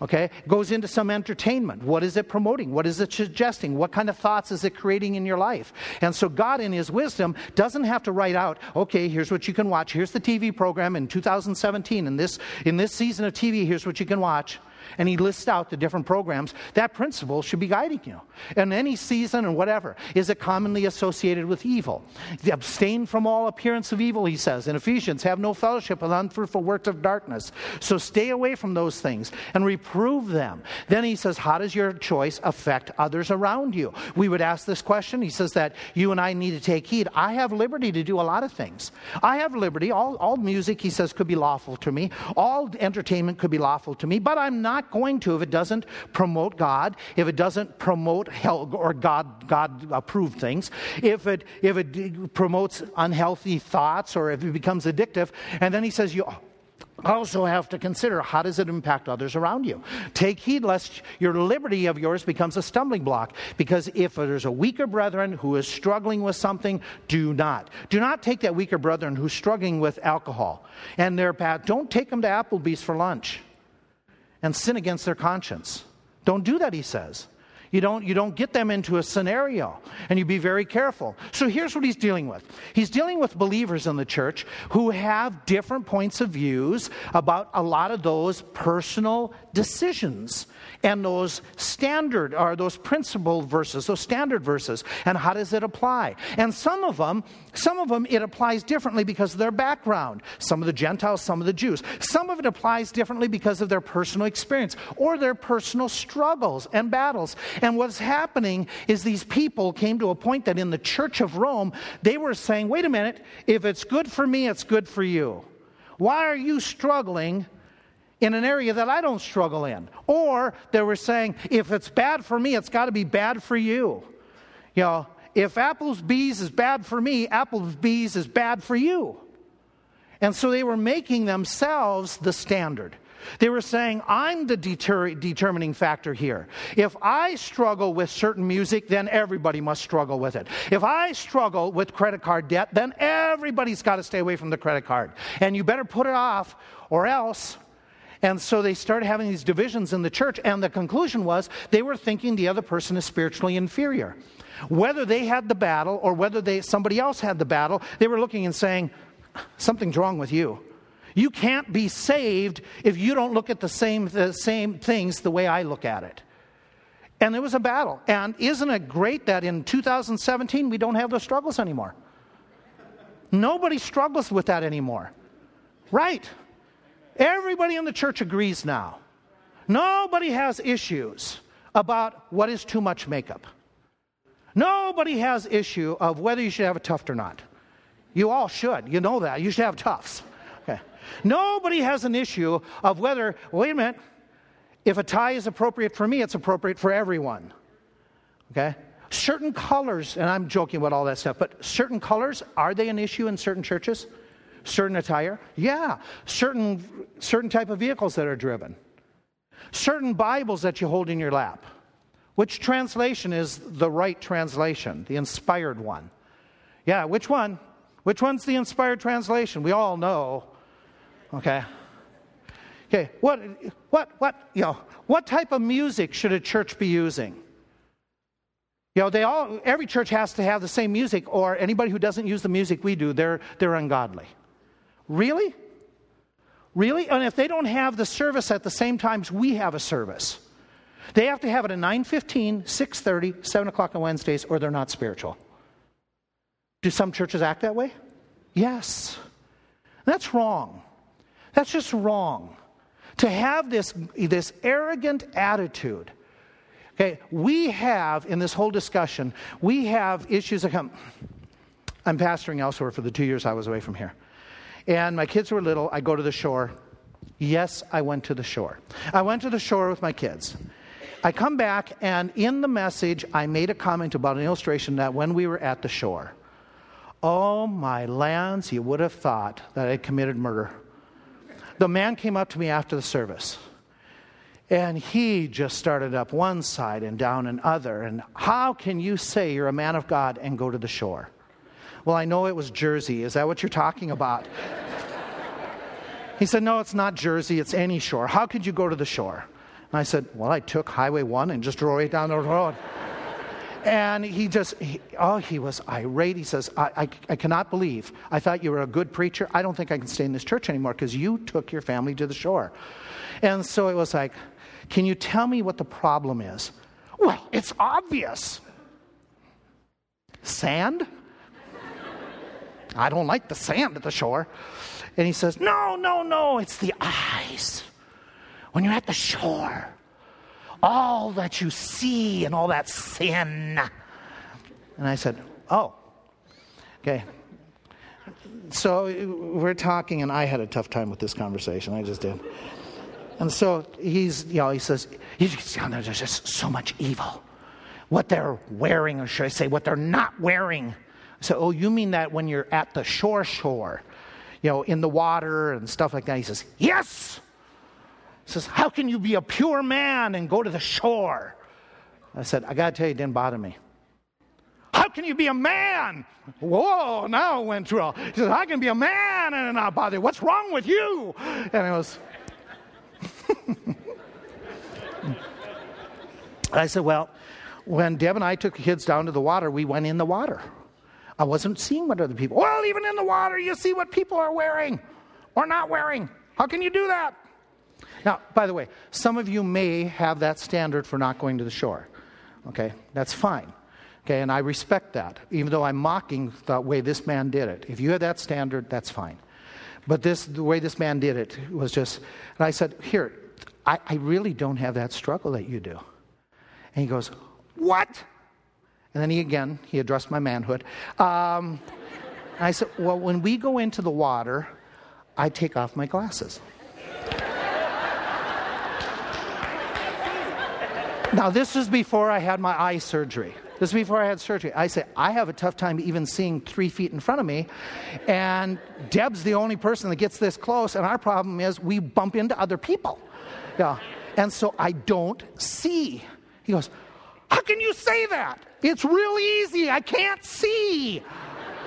okay? It goes into some entertainment. What is it promoting? What is it suggesting? What kind of thoughts is it creating in your life? And so God, in His wisdom, doesn't have to write out, okay, here's what you can watch. Here's the T V program in two thousand seventeen. In this, in this season of T V, here's what you can watch. And He lists out the different programs. That principle should be guiding you. In any season and whatever, is it commonly associated with evil? Abstain from all appearance of evil, he says. In Ephesians, have no fellowship with unfruitful works of darkness. So stay away from those things and reprove them. Then he says, how does your choice affect others around you? We would ask this question. He says that you and I need to take heed. I have liberty to do a lot of things. I have liberty. All, all music, he says, could be lawful to me. All entertainment could be lawful to me, but I'm not Not going to if it doesn't promote God, if it doesn't promote hell or God God approved things, if it if it promotes unhealthy thoughts, or if it becomes addictive. And then he says you also have to consider, how does it impact others around you? Take heed lest your liberty of yours becomes a stumbling block, because if there's a weaker brethren who is struggling with something, do not. Do not take that weaker brethren who's struggling with alcohol and their path. Don't take them to Applebee's for lunch and sin against their conscience. Don't do that, he says. You don't, you don't get them into a scenario, and you be very careful. So here's what he's dealing with. He's dealing with believers in the church who have different points of views about a lot of those personal decisions and those standard, or those principle verses, those standard verses, and how does it apply? And some of them, some of them it applies differently because of their background. Some of the Gentiles, some of the Jews. Some of it applies differently because of their personal experience or their personal struggles and battles. And what's happening is these people came to a point that in the Church of Rome, they were saying, wait a minute, if it's good for me, it's good for you. Why are you struggling in an area that I don't struggle in? Or they were saying, if it's bad for me, it's got to be bad for you. You know, if Applebee's is bad for me, Applebee's is bad for you. And so they were making themselves the standard. They were saying, I'm the deter- determining factor here. If I struggle with certain music, then everybody must struggle with it. If I struggle with credit card debt, then everybody's got to stay away from the credit card. And you better put it off or else. And so they started having these divisions in the church, and the conclusion was they were thinking the other person is spiritually inferior. Whether they had the battle or whether they somebody else had the battle, they were looking and saying, something's wrong with you. You can't be saved if you don't look at the same, the same things the way I look at it. And it was a battle. And isn't it great that in two thousand seventeen we don't have those struggles anymore? Nobody struggles with that anymore. Right. Everybody in the church agrees now. Nobody has issues about what is too much makeup. Nobody has issue of whether you should have a tuft or not. You all should. You know that. You should have tufts. Okay. Nobody has an issue of whether, wait a minute, if a tie is appropriate for me, it's appropriate for everyone. Okay? Certain colors, and I'm joking about all that stuff, but certain colors, are they an issue in certain churches? Certain attire? Yeah. Certain certain type of vehicles that are driven. Certain Bibles that you hold in your lap. Which translation is the right translation? The inspired one. Yeah, which one? Which one's the inspired translation? We all know. Okay. Okay, what what what you know, what type of music should a church be using? You know, they all every church has to have the same music, or anybody who doesn't use the music we do, they're they're ungodly. Really? Really? And if they don't have the service at the same times we have a service, they have to have it at nine fifteen, six thirty, seven o'clock on Wednesdays, or they're not spiritual. Do some churches act that way? Yes. That's wrong. That's just wrong. To have this, this arrogant attitude. Okay, we have, in this whole discussion, we have issues that come. I'm pastoring elsewhere for the two years I was away from here. And my kids were little. I go to the shore. Yes, I went to the shore. I went to the shore with my kids. I come back, and in the message, I made a comment about an illustration that when we were at the shore, oh, my lands, you would have thought that I had committed murder. The man came up to me after the service, and he just started up one side and down another, and how can you say you're a man of God and go to the shore? Well, I know it was Jersey. Is that what you're talking about? He said, no, it's not Jersey. It's any shore. How could you go to the shore? And I said, well, I took Highway one and just drove right down the road. And he just, he, oh, he was irate. He says, I, I, I cannot believe. I thought you were a good preacher. I don't think I can stay in this church anymore because you took your family to the shore. And so it was like, can you tell me what the problem is? Well, it's obvious. Sand? I don't like the sand at the shore. And he says, no, no, no, it's the eyes. When you're at the shore, all that you see and all that sin. And I said, oh, okay. So we're talking, and I had a tough time with this conversation. I just did. And so he's, you know, he says, there's just so much evil. What they're wearing, or should I say what they're not wearing. So, oh, you mean that when you're at the shore shore, you know, in the water and stuff like that. He says, yes. He says, how can you be a pure man and go to the shore? I said, I got to tell you, it didn't bother me. How can you be a man? Whoa, now it went through. He says, I can be a man and not bother you. What's wrong with you? And it was. I said, well, when Deb and I took the kids down to the water, we went in the water. I wasn't seeing what other people. Well, even in the water, you see what people are wearing or not wearing. How can you do that? Now, by the way, some of you may have that standard for not going to the shore. Okay, that's fine. Okay, and I respect that, even though I'm mocking the way this man did it. If you have that standard, that's fine. But this, the way this man did it was just, and I said, here, I, I really don't have that struggle that you do. And he goes, what? And then he again, he addressed my manhood. Um, and I said, well, when we go into the water, I take off my glasses. Now, this is before I had my eye surgery. This is before I had surgery. I say, I have a tough time even seeing three feet in front of me. And Deb's the only person that gets this close. And our problem is we bump into other people. Yeah. And so I don't see. He goes, how can you say that? It's real easy. I can't see.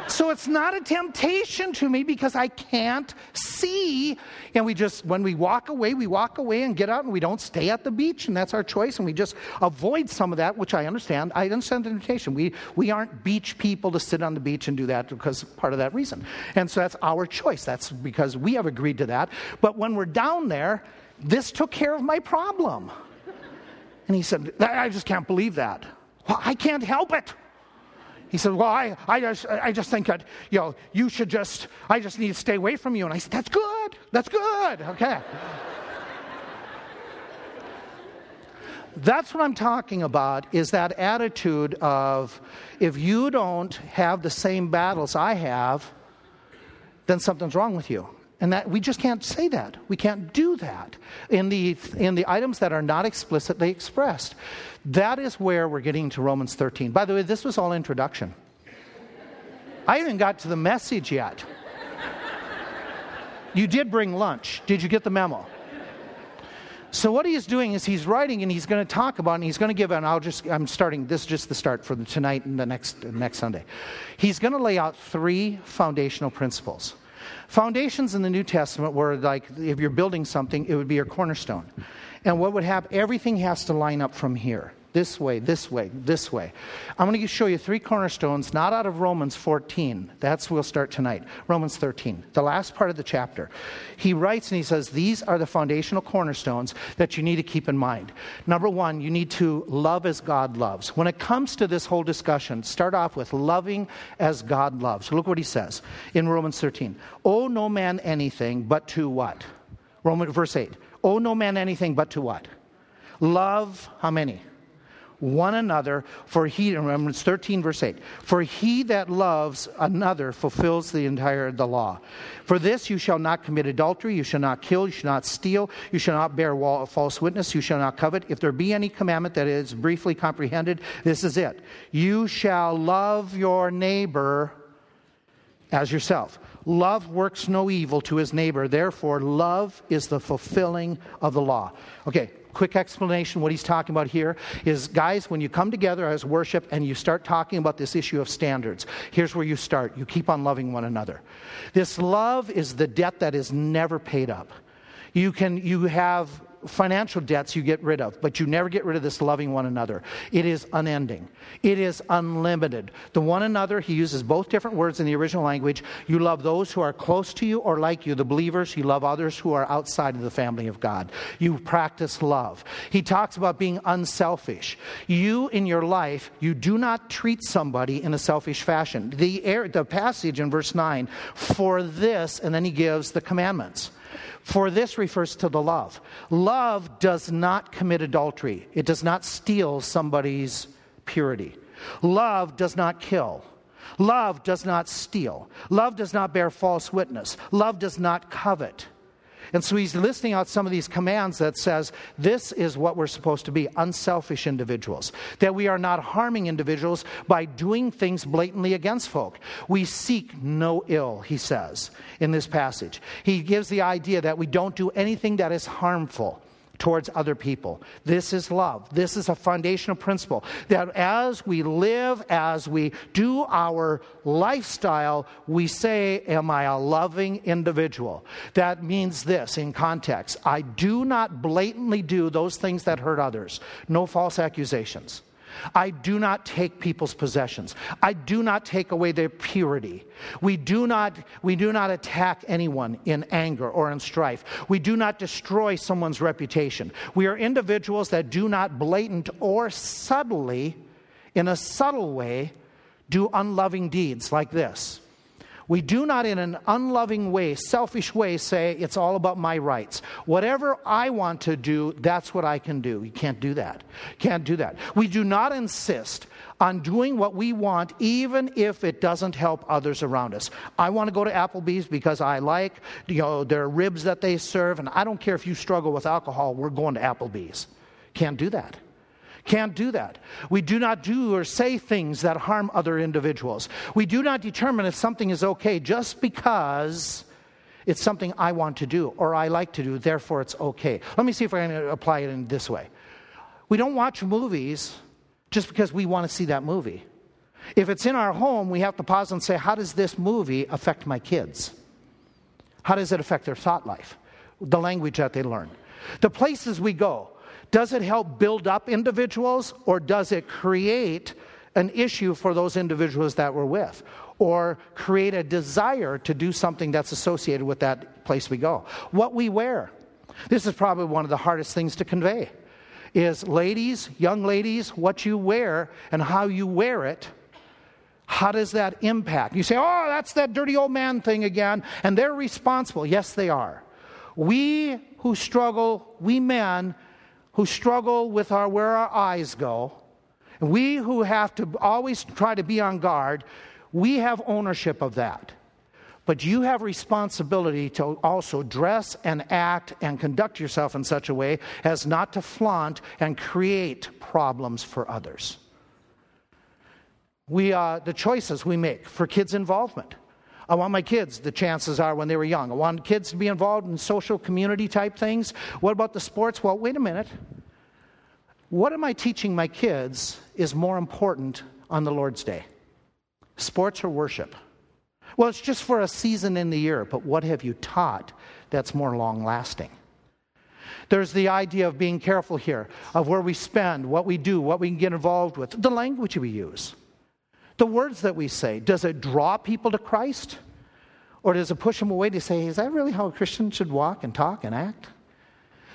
So it's not a temptation to me because I can't see. And we just, when we walk away, we walk away and get out and we don't stay at the beach. And that's our choice. And we just avoid some of that, which I understand. I understand the temptation. We we aren't beach people to sit on the beach and do that because part of that reason. And so that's our choice. That's because we have agreed to that. But when we're down there, this took care of my problem. And he said, I just can't believe that. Well, I can't help it. He said, well, I, I, just, I just think that, you know, you should just, I just need to stay away from you. And I said, that's good. That's good. Okay. That's what I'm talking about, is that attitude of, if you don't have the same battles I have, then something's wrong with you. And that we just can't say that. We can't do that in the in the items that are not explicitly expressed. That is where we're getting to Romans thirteen. By the way, this was all introduction. I haven't got to the message yet. You did bring lunch. Did you get the memo? So what he is doing is he's writing, and he's going to talk about, and he's going to give, and I'll just, I'm starting, this is just the start for the tonight and the next next Sunday. He's going to lay out three foundational principles. Foundations in the New Testament were like, if you're building something, it would be your cornerstone. And what would happen, everything has to line up from here. This way, this way, this way. I'm going to show you three cornerstones, not out of Romans fourteen. That's we'll start tonight. Romans thirteen, the last part of the chapter. He writes and he says, these are the foundational cornerstones that you need to keep in mind. Number one, you need to love as God loves. When it comes to this whole discussion, start off with loving as God loves. Look what he says in Romans thirteen. Owe no man anything but to what? Romans verse eight. Owe no man anything but to what? Love, how many? One another, for he, remember it's thirteen verse eight, for he that loves another fulfills the entire the law. For this you shall not commit adultery, you shall not kill, you shall not steal, you shall not bear false witness, you shall not covet. If there be any commandment that is briefly comprehended, this is it. You shall love your neighbor as yourself. Love works no evil to his neighbor, therefore love is the fulfilling of the law. Okay. Quick explanation, what he's talking about here is, guys, when you come together as worship and you start talking about this issue of standards, here's where you start. You keep on loving one another. This love is the debt that is never paid up. You can, you have financial debts you get rid of, but you never get rid of this loving one another. It is unending. It is unlimited. The one another, he uses both different words in the original language. You love those who are close to you or like you, the believers. You love others who are outside of the family of God. You practice love. He talks about being unselfish. You, in your life, you do not treat somebody in a selfish fashion. The, air, the passage in verse nine, for this, and then he gives the commandments. For this refers to the love. Love does not commit adultery. It does not steal somebody's purity. Love does not kill. Love does not steal. Love does not bear false witness. Love does not covet. And so he's listing out some of these commands that says this is what we're supposed to be, unselfish individuals. That we are not harming individuals by doing things blatantly against folk. We seek no ill, he says in this passage. He gives the idea that we don't do anything that is harmful towards other people. This is love. This is a foundational principle that as we live, as we do our lifestyle, we say, am I a loving individual? That means this in context. I do not blatantly do those things that hurt others. No false accusations. I do not take people's possessions. I do not take away their purity. We do not, we do not attack anyone in anger or in strife. We do not destroy someone's reputation. We are individuals that do not blatant or subtly, in a subtle way, do unloving deeds like this. We do not in an unloving way, selfish way, say it's all about my rights. Whatever I want to do, that's what I can do. You can't do that. Can't do that. We do not insist on doing what we want, even if it doesn't help others around us. I want to go to Applebee's because I like, you know, their ribs that they serve, and I don't care if you struggle with alcohol, we're going to Applebee's. Can't do that. Can't do that. We do not do or say things that harm other individuals. We do not determine if something is okay just because it's something I want to do or I like to do, therefore it's okay. Let me see if I can apply it in this way. We don't watch movies just because we want to see that movie. If it's in our home, we have to pause and say, how does this movie affect my kids? How does it affect their thought life? The language that they learn. The places we go, does it help build up individuals, or does it create an issue for those individuals that we're with, or create a desire to do something that's associated with that place we go? What we wear. This is probably one of the hardest things to convey, is ladies, young ladies, what you wear and how you wear it, how does that impact? You say, oh, that's that dirty old man thing again, and they're responsible. Yes, they are. We who struggle, we men who struggle with our where our eyes go, and we who have to always try to be on guard, we have ownership of that. But you have responsibility to also dress and act and conduct yourself in such a way as not to flaunt and create problems for others. We, uh, the choices we make for kids' involvement. I want my kids, the chances are, when they were young. I want kids to be involved in social community type things. What about the sports? Well, wait a minute. What am I teaching my kids is more important on the Lord's Day? Sports or worship? Well, it's just for a season in the year, but what have you taught that's more long-lasting? There's the idea of being careful here, of where we spend, what we do, what we can get involved with, the language we use, the words that we say. Does it draw people to Christ? Or does it push them away to say, is that really how a Christian should walk and talk and act?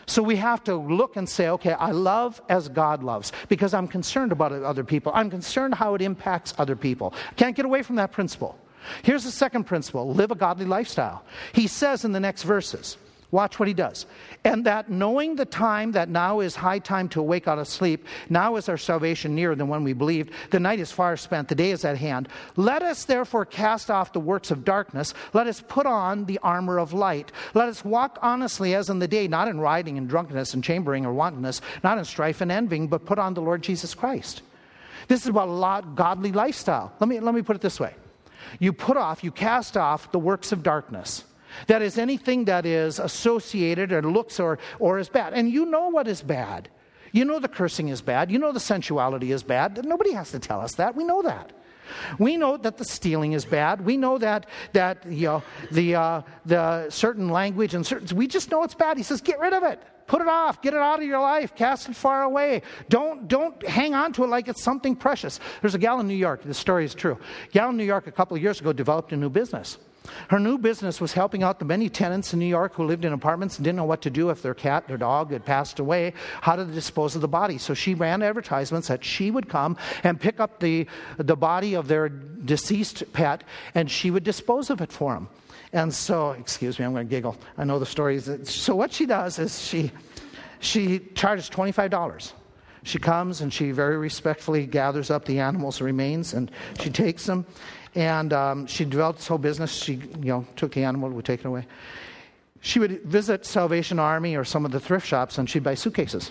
So we have to look and say, okay, I love as God loves, because I'm concerned about other people. I'm concerned how it impacts other people. Can't get away from that principle. Here's the second principle: live a godly lifestyle. He says in the next verses, watch what he does. And that knowing the time, that now is high time to awake out of sleep, now is our salvation nearer than when we believed, the night is far spent, the day is at hand. Let us therefore cast off the works of darkness, let us put on the armor of light. Let us walk honestly as in the day, not in rioting and drunkenness and chambering or wantonness, not in strife and envying, but put on the Lord Jesus Christ. This is about a lot, godly lifestyle. Let me, let me put it this way. You put off, you cast off the works of darkness. That is anything that is associated or looks or, or is bad. And you know what is bad. You know the cursing is bad. You know the sensuality is bad. Nobody has to tell us that. We know that. We know that the stealing is bad. We know that that you know the uh, the certain language and certain. We just know it's bad. He says, get rid of it. Put it off. Get it out of your life. Cast it far away. Don't don't hang on to it like it's something precious. There's a gal in New York. This story is true. A gal in New York a couple of years ago developed a new business. Her new business was helping out the many tenants in New York who lived in apartments and didn't know what to do if their cat, their dog had passed away, how to dispose of the body. So she ran advertisements that she would come and pick up the, the body of their deceased pet, and she would dispose of it for them. And so, excuse me, I'm going to giggle. I know the story. Is, so what she does is she she charges twenty-five dollars. She comes and she very respectfully gathers up the animals' remains, and she takes them. And um, she developed this whole business. She, you know, took the animal, would take it away. She would visit Salvation Army or some of the thrift shops, and she'd buy suitcases.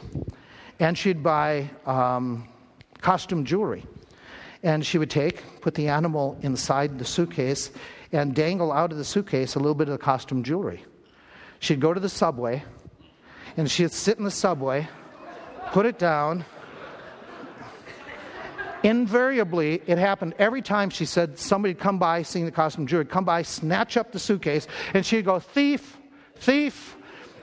And she'd buy um, costume jewelry. And she would take, put the animal inside the suitcase, and dangle out of the suitcase a little bit of the costume jewelry. She'd go to the subway, and she'd sit in the subway, put it down. Invariably, it happened every time she said somebody would come by, seeing the costume jewelry, come by, snatch up the suitcase, and she'd go, thief, thief,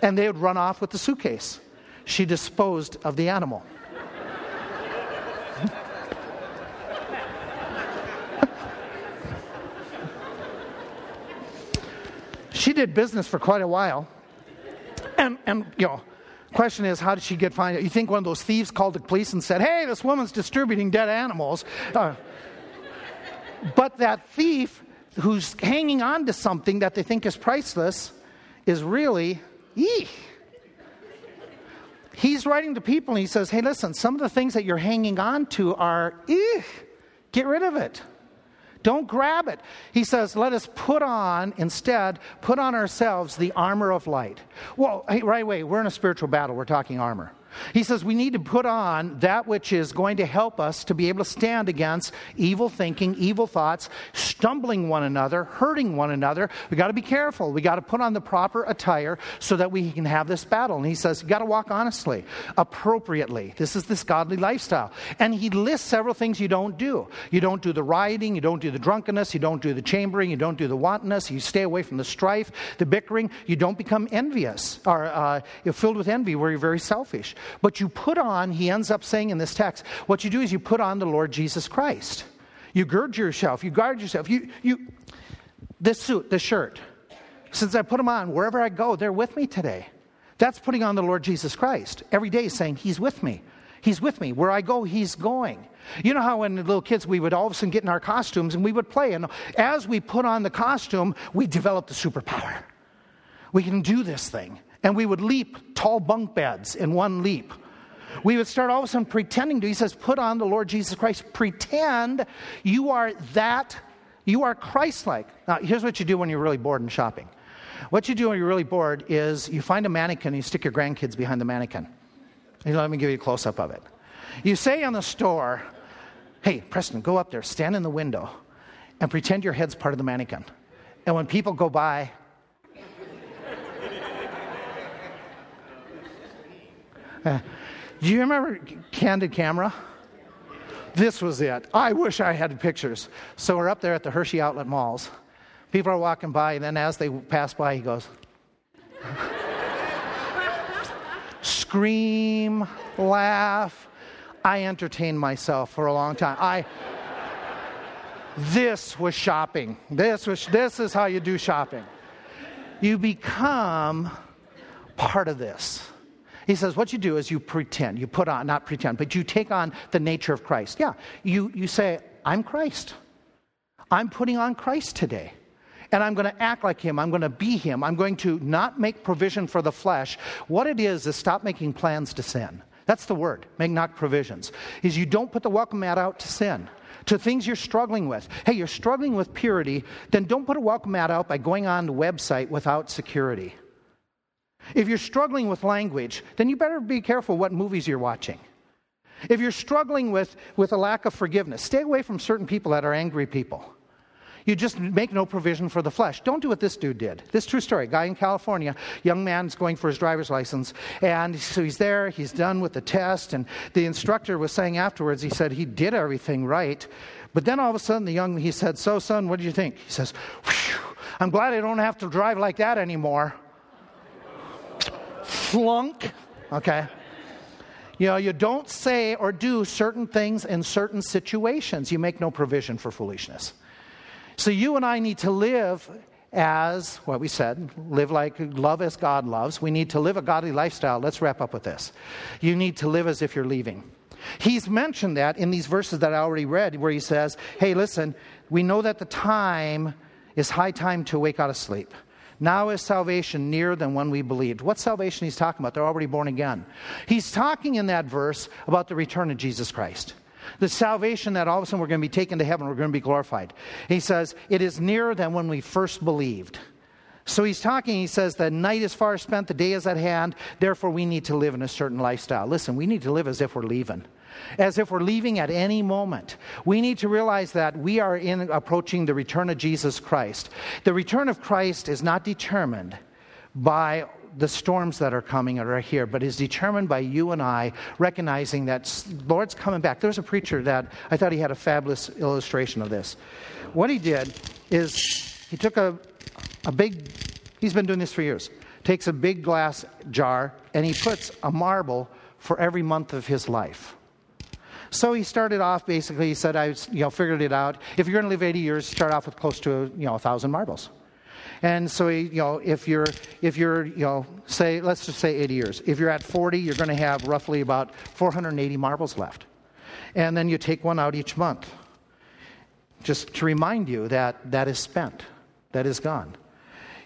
and they would run off with the suitcase. She disposed of the animal. She did business for quite a while, and, and you know, question is, how did she get find out? You think one of those thieves called the police and said, hey, this woman's distributing dead animals. Uh, but that thief who's hanging on to something that they think is priceless is really, eeh. He's writing to people and he says, hey, listen, some of the things that you're hanging on to are, eeh, get rid of it. Don't grab it. He says, let us put on, instead, put on ourselves the armor of light. Well, hey, right away, we're in a spiritual battle. We're talking armor. He says we need to put on that which is going to help us to be able to stand against evil thinking, evil thoughts, stumbling one another, hurting one another. We got to be careful. We got to put on the proper attire so that we can have this battle. And he says you got to walk honestly, appropriately. This is this godly lifestyle. And he lists several things you don't do. You don't do the rioting. You don't do the drunkenness. You don't do the chambering. You don't do the wantonness. You stay away from the strife, the bickering. You don't become envious or uh, you're filled with envy where you're very selfish. But you put on, he ends up saying in this text, what you do is you put on the Lord Jesus Christ. You gird yourself, you guard yourself, you, you, this suit, this shirt. Since I put them on, wherever I go, they're with me today. That's putting on the Lord Jesus Christ. Every day saying, he's with me. He's with me. Where I go, he's going. You know how when little kids, we would all of a sudden get in our costumes and we would play. And as we put on the costume, we developed the superpower. We can do this thing. And we would leap tall bunk beds in one leap. We would start all of a sudden pretending to. He says, put on the Lord Jesus Christ. Pretend you are that, you are Christ-like. Now, here's what you do when you're really bored and shopping. What you do when you're really bored is you find a mannequin and you stick your grandkids behind the mannequin. And let me give you a close-up of it. You say in the store, hey, Preston, go up there, stand in the window, and pretend your head's part of the mannequin. And when people go by, Uh, do you remember Candid Camera? This was it. I wish I had pictures. So we're up there at the Hershey Outlet Malls. People are walking by, and then as they pass by, he goes, scream, laugh. I entertained myself for a long time. I. This was shopping. This was. This is how you do shopping. You become part of this. He says, what you do is you pretend, you put on, not pretend, but you take on the nature of Christ. Yeah, you, you say, I'm Christ. I'm putting on Christ today. And I'm going to act like him. I'm going to be him. I'm going to not make provision for the flesh. What it is is stop making plans to sin. That's the word, make not provisions, is you don't put the welcome mat out to sin, to things you're struggling with. Hey, you're struggling with purity, then don't put a welcome mat out by going on the website without security. If you're struggling with language, then you better be careful what movies you're watching. If you're struggling with, with a lack of forgiveness, stay away from certain people that are angry people. You just make no provision for the flesh. Don't do what this dude did. This true story. Guy in California, young man's going for his driver's license. And so he's there. He's done with the test. And the instructor was saying afterwards, he said he did everything right. But then all of a sudden, the young man, he said, so son, what do you think? He says, I'm glad I don't have to drive like that anymore. Flunk, okay? You know, you don't say or do certain things in certain situations. You make no provision for foolishness. So you and I need to live as, what we said, live like, love as God loves. We need to live a godly lifestyle. Let's wrap up with this. You need to live as if you're leaving. He's mentioned that in these verses that I already read where he says, hey, listen, we know that the time is high time to wake out of sleep. Now is salvation nearer than when we believed. What salvation he's talking about? They're already born again. He's talking in that verse about the return of Jesus Christ. The salvation that all of a sudden we're going to be taken to heaven, we're going to be glorified. He says, it is nearer than when we first believed. So he's talking, he says, the night is far spent, the day is at hand, therefore we need to live in a certain lifestyle. Listen, we need to live as if we're leaving. As if we're leaving at any moment. We need to realize that we are in approaching the return of Jesus Christ. The return of Christ is not determined by the storms that are coming or are here, but is determined by you and I recognizing that Lord's coming back. There's a preacher that I thought he had a fabulous illustration of this. What he did is he took a, a big, he's been doing this for years, takes a big glass jar and he puts a marble for every month of his life. So he started off, basically, he said, I you know, figured it out. If you're going to live eighty years, start off with close to, you know, one thousand marbles. And so, he, you know, if you're, if you're, you know, say, let's just say eighty years. If you're at forty, you're going to have roughly about four hundred eighty marbles left. And then you take one out each month. Just to remind you that that is spent. That is gone.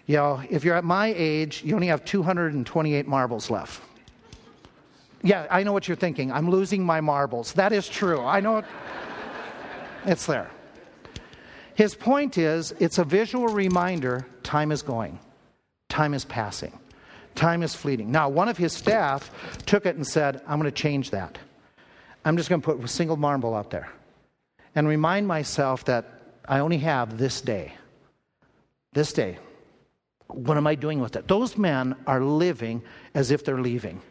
You know, if you're at my age, you only have two hundred twenty-eight marbles left. Yeah, I know what you're thinking. I'm losing my marbles. That is true. I know it. It's there. His point is, it's a visual reminder, time is going. Time is passing. Time is fleeting. Now, one of his staff took it and said, I'm going to change that. I'm just going to put a single marble out there and remind myself that I only have this day. This day. What am I doing with it? Those men are living as if they're leaving.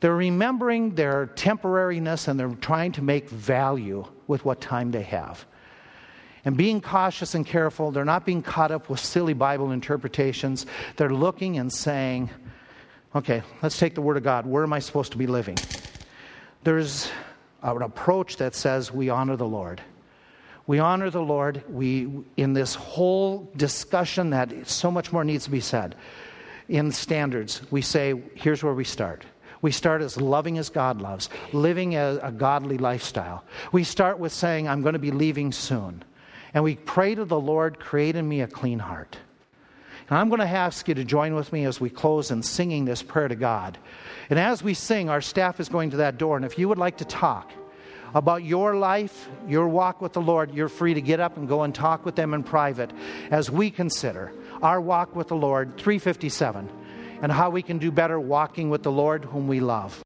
They're remembering their temporariness and they're trying to make value with what time they have. And being cautious and careful, they're not being caught up with silly Bible interpretations. They're looking and saying, okay, let's take the Word of God. Where am I supposed to be living? There's an approach that says we honor the Lord. We honor the Lord. We, in this whole discussion that so much more needs to be said, in standards, we say, here's where we start. We start as loving as God loves, living a, a godly lifestyle. We start with saying, I'm going to be leaving soon. And we pray to the Lord, create in me a clean heart. And I'm going to ask you to join with me as we close in singing this prayer to God. And as we sing, our staff is going to that door. And if you would like to talk about your life, your walk with the Lord, you're free to get up and go and talk with them in private as we consider our walk with the Lord, three fifty-seven, and how we can do better walking with the Lord whom we love.